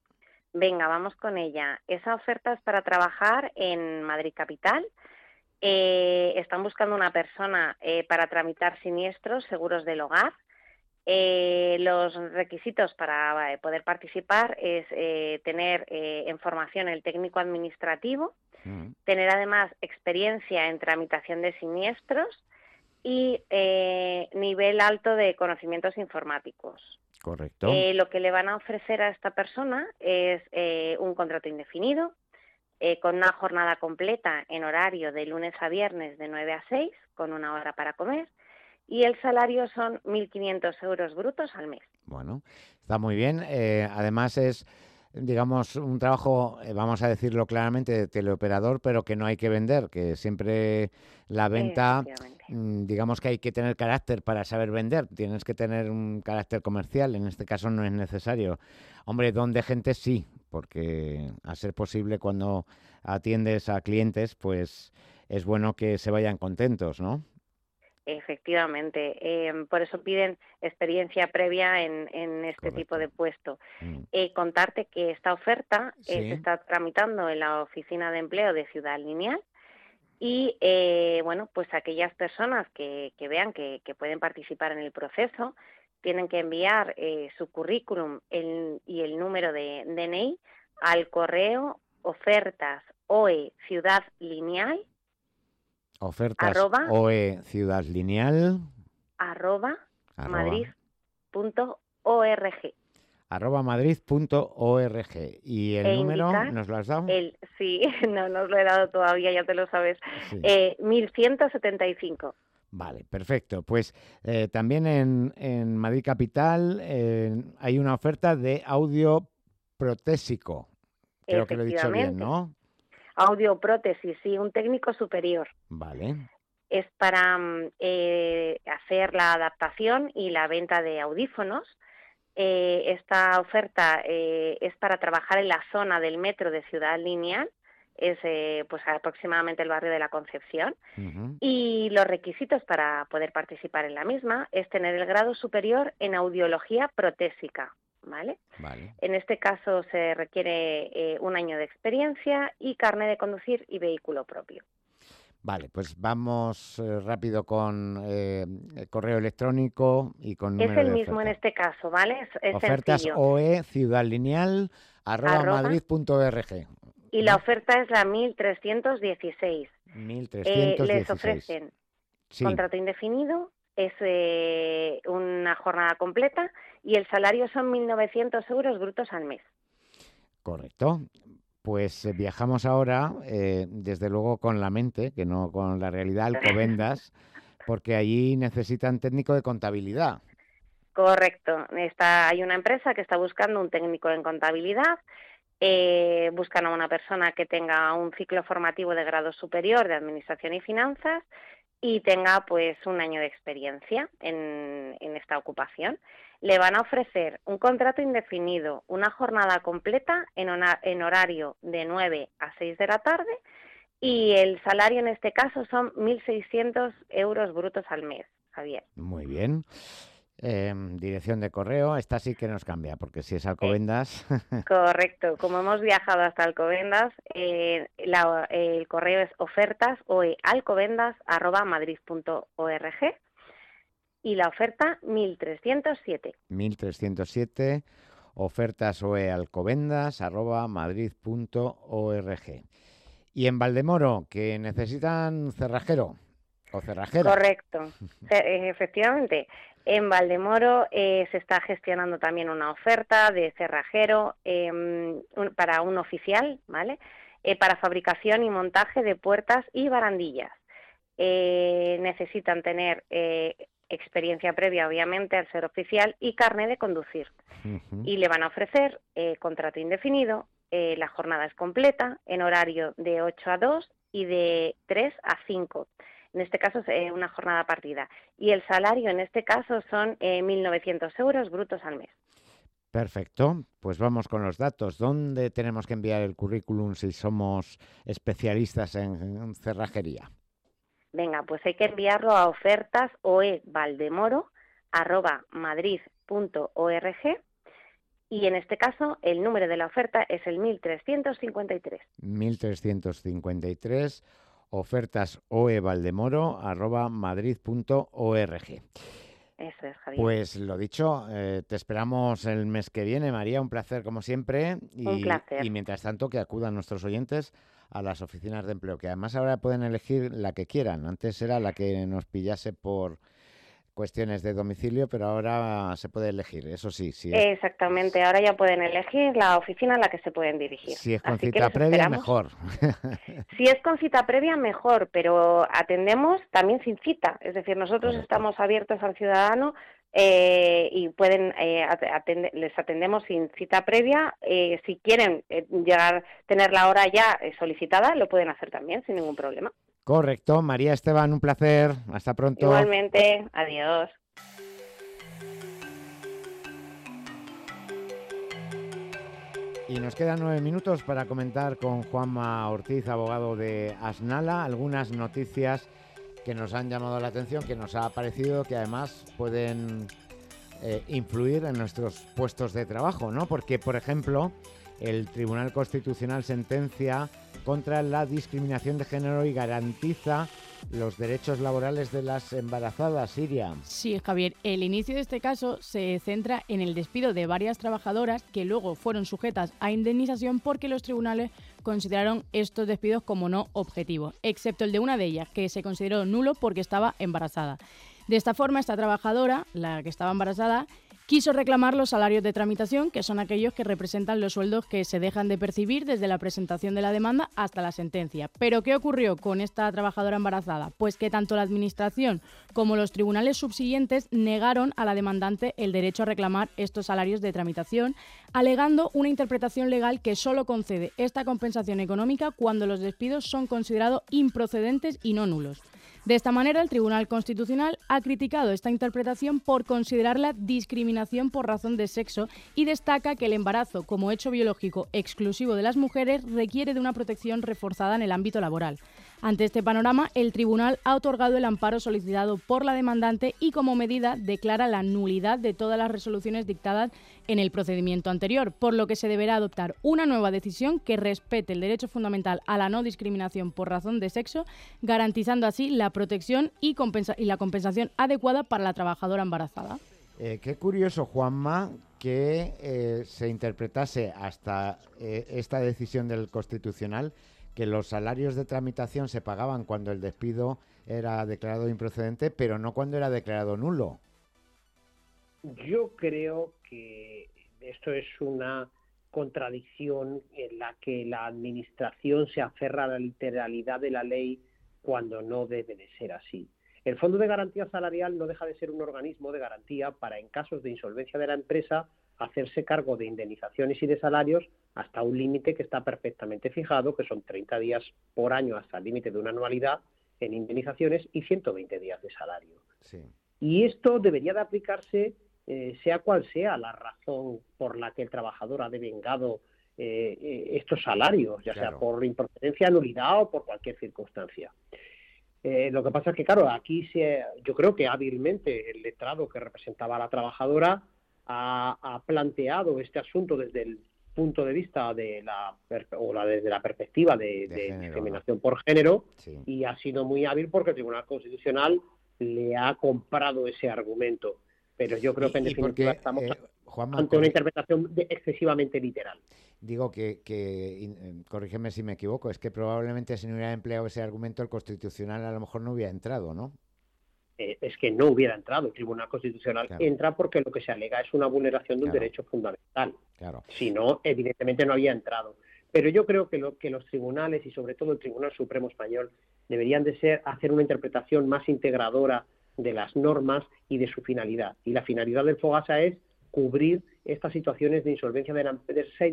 Venga, vamos con ella. Esa oferta es para trabajar en Madrid Capital. Están buscando una persona para tramitar siniestros, seguros del hogar. Los requisitos para poder participar es tener en formación el técnico administrativo, tener además experiencia en tramitación de siniestros y nivel alto de conocimientos informáticos. Correcto. Lo que le van a ofrecer a esta persona es un contrato indefinido, con una jornada completa en horario de lunes a viernes de 9 a 6, con una hora para comer. Y el salario son 1.500 euros brutos al mes. Bueno, está muy bien. Además es, digamos, un trabajo, vamos a decirlo claramente, de teleoperador, pero que no hay que vender, que siempre la venta, digamos que hay que tener carácter para saber vender. Tienes que tener un carácter comercial, en este caso no es necesario. Hombre, don de gente sí, porque a ser posible cuando atiendes a clientes, pues es bueno que se vayan contentos, ¿no? Efectivamente, por eso piden experiencia previa en este Correcto. Tipo de puesto. Contarte que esta oferta se está tramitando en la oficina de empleo de Ciudad Lineal y, bueno, pues aquellas personas que vean que pueden participar en el proceso tienen que enviar su currículum y el número de DNI al correo ofertas@madrid.org @madrid.org. ¿Y el número nos lo has dado? Sí, no os lo he dado todavía, ya te lo sabes. Sí. 1175. Vale, perfecto. Pues también en Madrid Capital hay una oferta de audio protésico. Creo que lo he dicho bien, ¿no? Audioprótesis, sí, un técnico superior. Vale. Es para hacer la adaptación y la venta de audífonos. Esta oferta es para trabajar en la zona del metro de Ciudad Lineal, es pues aproximadamente el barrio de la Concepción. Uh-huh. Y los requisitos para poder participar en la misma es tener el grado superior en audiología protésica. ¿Vale? En este caso se requiere 1 año de experiencia y carné de conducir y vehículo propio. Vale, pues vamos rápido con el correo electrónico y con número de oferta. Es el mismo en este caso, ¿vale? Es ofertas sencillo. ofertasoe@madrid.org. Y la oferta es la 1316. 1316. Les ofrecen contrato indefinido, es una jornada completa y el salario son 1.900 euros brutos al mes. Correcto. Pues viajamos ahora, desde luego con la mente, que no con la realidad, Alcobendas, porque allí necesitan técnico de contabilidad. Correcto. Hay una empresa que está buscando un técnico en contabilidad. Buscan a una persona que tenga un ciclo formativo de grado superior de Administración y Finanzas y tenga pues un año de experiencia en esta ocupación, le van a ofrecer un contrato indefinido, una jornada completa en horario de 9 a 6 de la tarde y el salario en este caso son 1.600 euros brutos al mes, Javier. Muy bien. Dirección de correo, esta sí que nos cambia, porque si es Alcobendas... Correcto, como hemos viajado hasta Alcobendas, el correo es ofertas@madrid.org y la oferta 1307. 1307, ofertas@madrid.org. Y en Valdemoro, que necesitan cerrajero o cerrajera. Correcto, efectivamente. En Valdemoro se está gestionando también una oferta de cerrajero para un oficial, ¿vale? Para fabricación y montaje de puertas y barandillas. Necesitan tener experiencia previa, obviamente, al ser oficial y carné de conducir. Uh-huh. Y le van a ofrecer contrato indefinido, la jornada es completa, en horario de 8 a 2 y de 3 a 5. En este caso es una jornada partida. Y el salario en este caso son 1.900 euros brutos al mes. Perfecto. Pues vamos con los datos. ¿Dónde tenemos que enviar el currículum si somos especialistas en cerrajería? Venga, pues hay que enviarlo a ofertas@valdemoro.org y en este caso el número de la oferta es el 1353. 1353. ofertas@madrid.org. Eso es, Javier. Pues lo dicho, te esperamos el mes que viene, María. Un placer, como siempre. Un placer. Y mientras tanto, que acudan nuestros oyentes a las oficinas de empleo, que además ahora pueden elegir la que quieran. Antes era la que nos pillase por cuestiones de domicilio, pero ahora se puede elegir, eso sí. Sí es... Exactamente, ahora ya pueden elegir la oficina a la que se pueden dirigir. Si es con cita previa, mejor. Si es con cita previa, mejor, pero atendemos también sin cita. Es decir, nosotros estamos abiertos al ciudadano y pueden les atendemos sin cita previa. Si quieren tener la hora ya solicitada, lo pueden hacer también sin ningún problema. Correcto. María Esteban, un placer. Hasta pronto. Igualmente. Adiós. Y nos quedan 9 minutos para comentar con Juanma Ortiz, abogado de ASNALA, algunas noticias que nos han llamado la atención, que nos ha parecido que además pueden influir en nuestros puestos de trabajo, ¿no? Porque, por ejemplo, el Tribunal Constitucional sentencia contra la discriminación de género y garantiza los derechos laborales de las embarazadas, Iria. Sí, Javier. El inicio de este caso se centra en el despido de varias trabajadoras que luego fueron sujetas a indemnización porque los tribunales consideraron estos despidos como no objetivos, excepto el de una de ellas, que se consideró nulo porque estaba embarazada. De esta forma, esta trabajadora, la que estaba embarazada, quiso reclamar los salarios de tramitación, que son aquellos que representan los sueldos que se dejan de percibir desde la presentación de la demanda hasta la sentencia. ¿Pero qué ocurrió con esta trabajadora embarazada? Pues que tanto la Administración como los tribunales subsiguientes negaron a la demandante el derecho a reclamar estos salarios de tramitación, alegando una interpretación legal que solo concede esta compensación económica cuando los despidos son considerados improcedentes y no nulos. De esta manera, el Tribunal Constitucional ha criticado esta interpretación por considerarla discriminación por razón de sexo y destaca que el embarazo como hecho biológico exclusivo de las mujeres requiere de una protección reforzada en el ámbito laboral. Ante este panorama, el Tribunal ha otorgado el amparo solicitado por la demandante y como medida declara la nulidad de todas las resoluciones dictadas en el procedimiento anterior, por lo que se deberá adoptar una nueva decisión que respete el derecho fundamental a la no discriminación por razón de sexo, garantizando así la protección y la compensación adecuada para la trabajadora embarazada. Qué curioso, Juanma, que se interpretase hasta esta decisión del Constitucional que los salarios de tramitación se pagaban cuando el despido era declarado improcedente, pero no cuando era declarado nulo. Yo creo que esto es una contradicción en la que la Administración se aferra a la literalidad de la ley cuando no debe de ser así. El Fondo de Garantía Salarial no deja de ser un organismo de garantía para, en casos de insolvencia de la empresa, hacerse cargo de indemnizaciones y de salarios hasta un límite que está perfectamente fijado, que son 30 días por año hasta el límite de una anualidad, en indemnizaciones y 120 días de salario. Sí. Y esto debería de aplicarse, sea cual sea la razón por la que el trabajador ha devengado estos salarios, ya claro, sea por improcedencia, nulidad o por cualquier circunstancia. Lo que pasa es que, claro, aquí yo creo que hábilmente el letrado que representaba a la trabajadora ha planteado este asunto desde el punto de vista desde la perspectiva de género, discriminación, ¿no?, por género, sí, y ha sido muy hábil porque el Tribunal Constitucional le ha comprado ese argumento. Pero yo creo que en definitiva estamos ante una interpretación excesivamente literal. Digo que corrígeme si me equivoco, es que probablemente si no hubiera empleado ese argumento el Constitucional a lo mejor no hubiera entrado, ¿no? Es que no hubiera entrado. El Tribunal Constitucional entra porque lo que se alega es una vulneración de un derecho fundamental. Claro. Si no, evidentemente no había entrado. Pero yo creo que los tribunales y sobre todo el Tribunal Supremo Español deberían de hacer una interpretación más integradora de las normas y de su finalidad. Y la finalidad del FOGASA es cubrir estas situaciones de insolvencia de la empresa y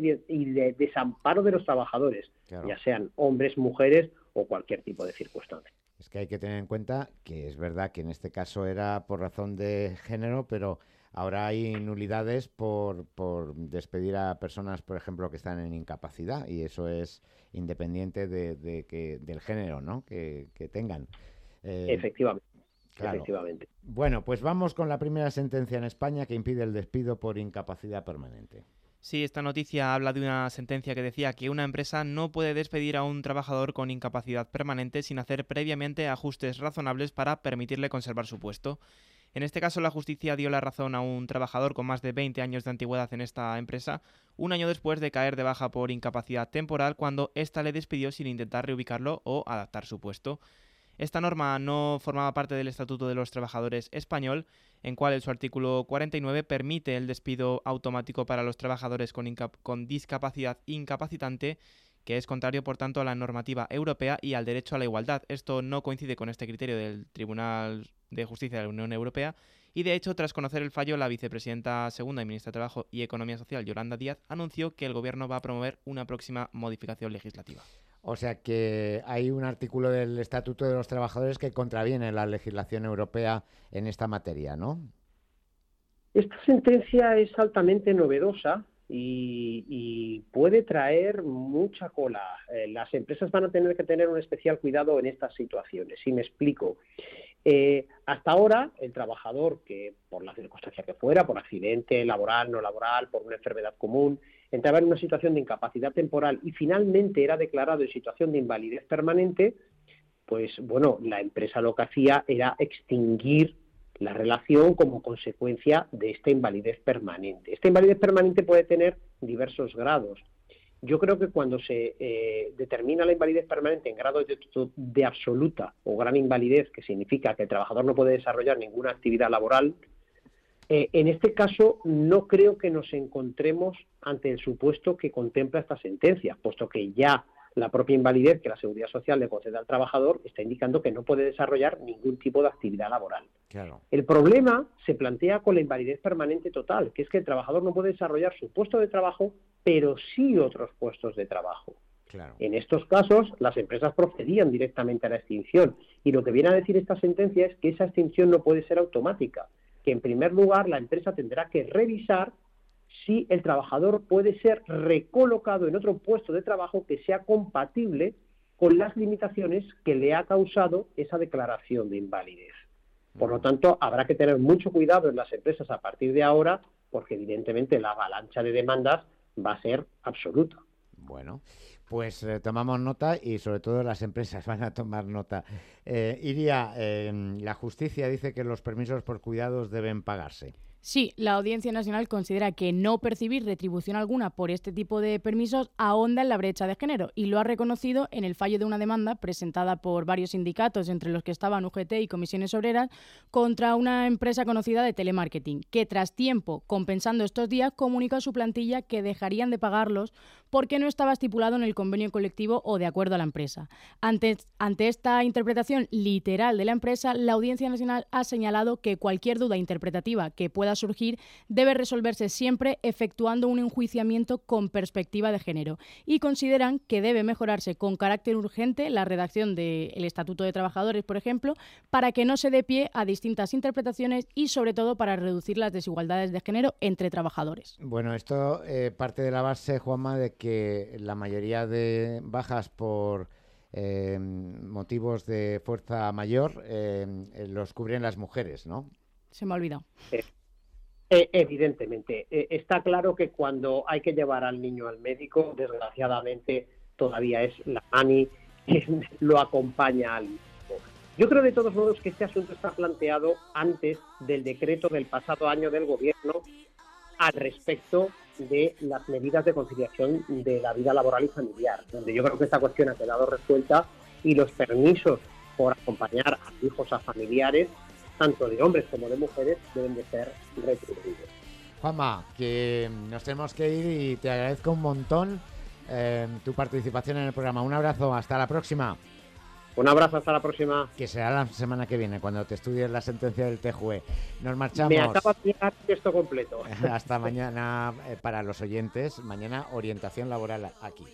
de desamparo de los trabajadores, claro, ya sean hombres, mujeres o cualquier tipo de circunstancia. Es que hay que tener en cuenta que es verdad que en este caso era por razón de género, pero ahora hay nulidades por despedir a personas, por ejemplo, que están en incapacidad, y eso es independiente del género, ¿no?, que tengan. Efectivamente. Claro. Efectivamente. Bueno, pues vamos con la primera sentencia en España que impide el despido por incapacidad permanente. Sí, esta noticia habla de una sentencia que decía que una empresa no puede despedir a un trabajador con incapacidad permanente sin hacer previamente ajustes razonables para permitirle conservar su puesto. En este caso, la justicia dio la razón a un trabajador con más de 20 años de antigüedad en esta empresa, un año después de caer de baja por incapacidad temporal cuando ésta le despidió sin intentar reubicarlo o adaptar su puesto. Esta norma no formaba parte del Estatuto de los Trabajadores español, en cual en su artículo 49 permite el despido automático para los trabajadores con discapacidad incapacitante, que es contrario, por tanto, a la normativa europea y al derecho a la igualdad. Esto no coincide con este criterio del Tribunal de Justicia de la Unión Europea y, de hecho, tras conocer el fallo, la vicepresidenta segunda y ministra de Trabajo y Economía Social, Yolanda Díaz, anunció que el Gobierno va a promover una próxima modificación legislativa. O sea que hay un artículo del Estatuto de los Trabajadores que contraviene la legislación europea en esta materia, ¿no? Esta sentencia es altamente novedosa y puede traer mucha cola. Las empresas van a tener que tener un especial cuidado en estas situaciones, y me explico. Hasta ahora, el trabajador que, por la circunstancia que fuera, por accidente laboral, no laboral, por una enfermedad común, entraba en una situación de incapacidad temporal y finalmente era declarado en situación de invalidez permanente, pues bueno, la empresa lo que hacía era extinguir la relación como consecuencia de esta invalidez permanente. Esta invalidez permanente puede tener diversos grados. Yo creo que cuando se determina la invalidez permanente en grado de absoluta o gran invalidez, que significa que el trabajador no puede desarrollar ninguna actividad laboral, en este caso no creo que nos encontremos ante el supuesto que contempla esta sentencia, puesto que ya la propia invalidez que la Seguridad Social le concede al trabajador está indicando que no puede desarrollar ningún tipo de actividad laboral. Claro. El problema se plantea con la invalidez permanente total, que es que el trabajador no puede desarrollar su puesto de trabajo, pero sí otros puestos de trabajo. Claro. En estos casos, las empresas procedían directamente a la extinción, y lo que viene a decir esta sentencia es que esa extinción no puede ser automática, que en primer lugar la empresa tendrá que revisar si el trabajador puede ser recolocado en otro puesto de trabajo que sea compatible con las limitaciones que le ha causado esa declaración de invalidez. Por lo tanto, habrá que tener mucho cuidado en las empresas a partir de ahora, porque evidentemente la avalancha de demandas va a ser absoluta. Bueno, pues tomamos nota y sobre todo las empresas van a tomar nota. Iria, la justicia dice que los permisos por cuidados deben pagarse. Sí, la Audiencia Nacional considera que no percibir retribución alguna por este tipo de permisos ahonda en la brecha de género, y lo ha reconocido en el fallo de una demanda presentada por varios sindicatos, entre los que estaban UGT y Comisiones Obreras, contra una empresa conocida de telemarketing, que tras tiempo, compensando estos días, comunicó a su plantilla que dejarían de pagarlos porque no estaba estipulado en el convenio colectivo o de acuerdo a la empresa. Ante esta interpretación literal de la empresa, la Audiencia Nacional ha señalado que cualquier duda interpretativa que pueda pueda surgir debe resolverse siempre efectuando un enjuiciamiento con perspectiva de género, y consideran que debe mejorarse con carácter urgente la redacción del Estatuto de Trabajadores, por ejemplo, para que no se dé pie a distintas interpretaciones y, sobre todo, para reducir las desigualdades de género entre trabajadores. Bueno, esto parte de la base, Juanma, de que la mayoría de bajas por motivos de fuerza mayor los cubren las mujeres, ¿no? Se me ha olvidado. Evidentemente. Está claro que cuando hay que llevar al niño al médico, desgraciadamente todavía es la mani quien lo acompaña al niño. Yo creo de todos modos que este asunto está planteado antes del decreto del pasado año del Gobierno al respecto de las medidas de conciliación de la vida laboral y familiar, donde yo creo que esta cuestión ha quedado resuelta y los permisos por acompañar a hijos, a familiares, tanto de hombres como de mujeres, deben de ser retribuidos. Juanma, que nos tenemos que ir y te agradezco un montón tu participación en el programa. Un abrazo, hasta la próxima. Un abrazo, hasta la próxima. Que será la semana que viene, cuando te estudies la sentencia del TJUE. Nos marchamos. Me acaba de llegar texto completo. Hasta mañana para los oyentes. Mañana orientación laboral aquí.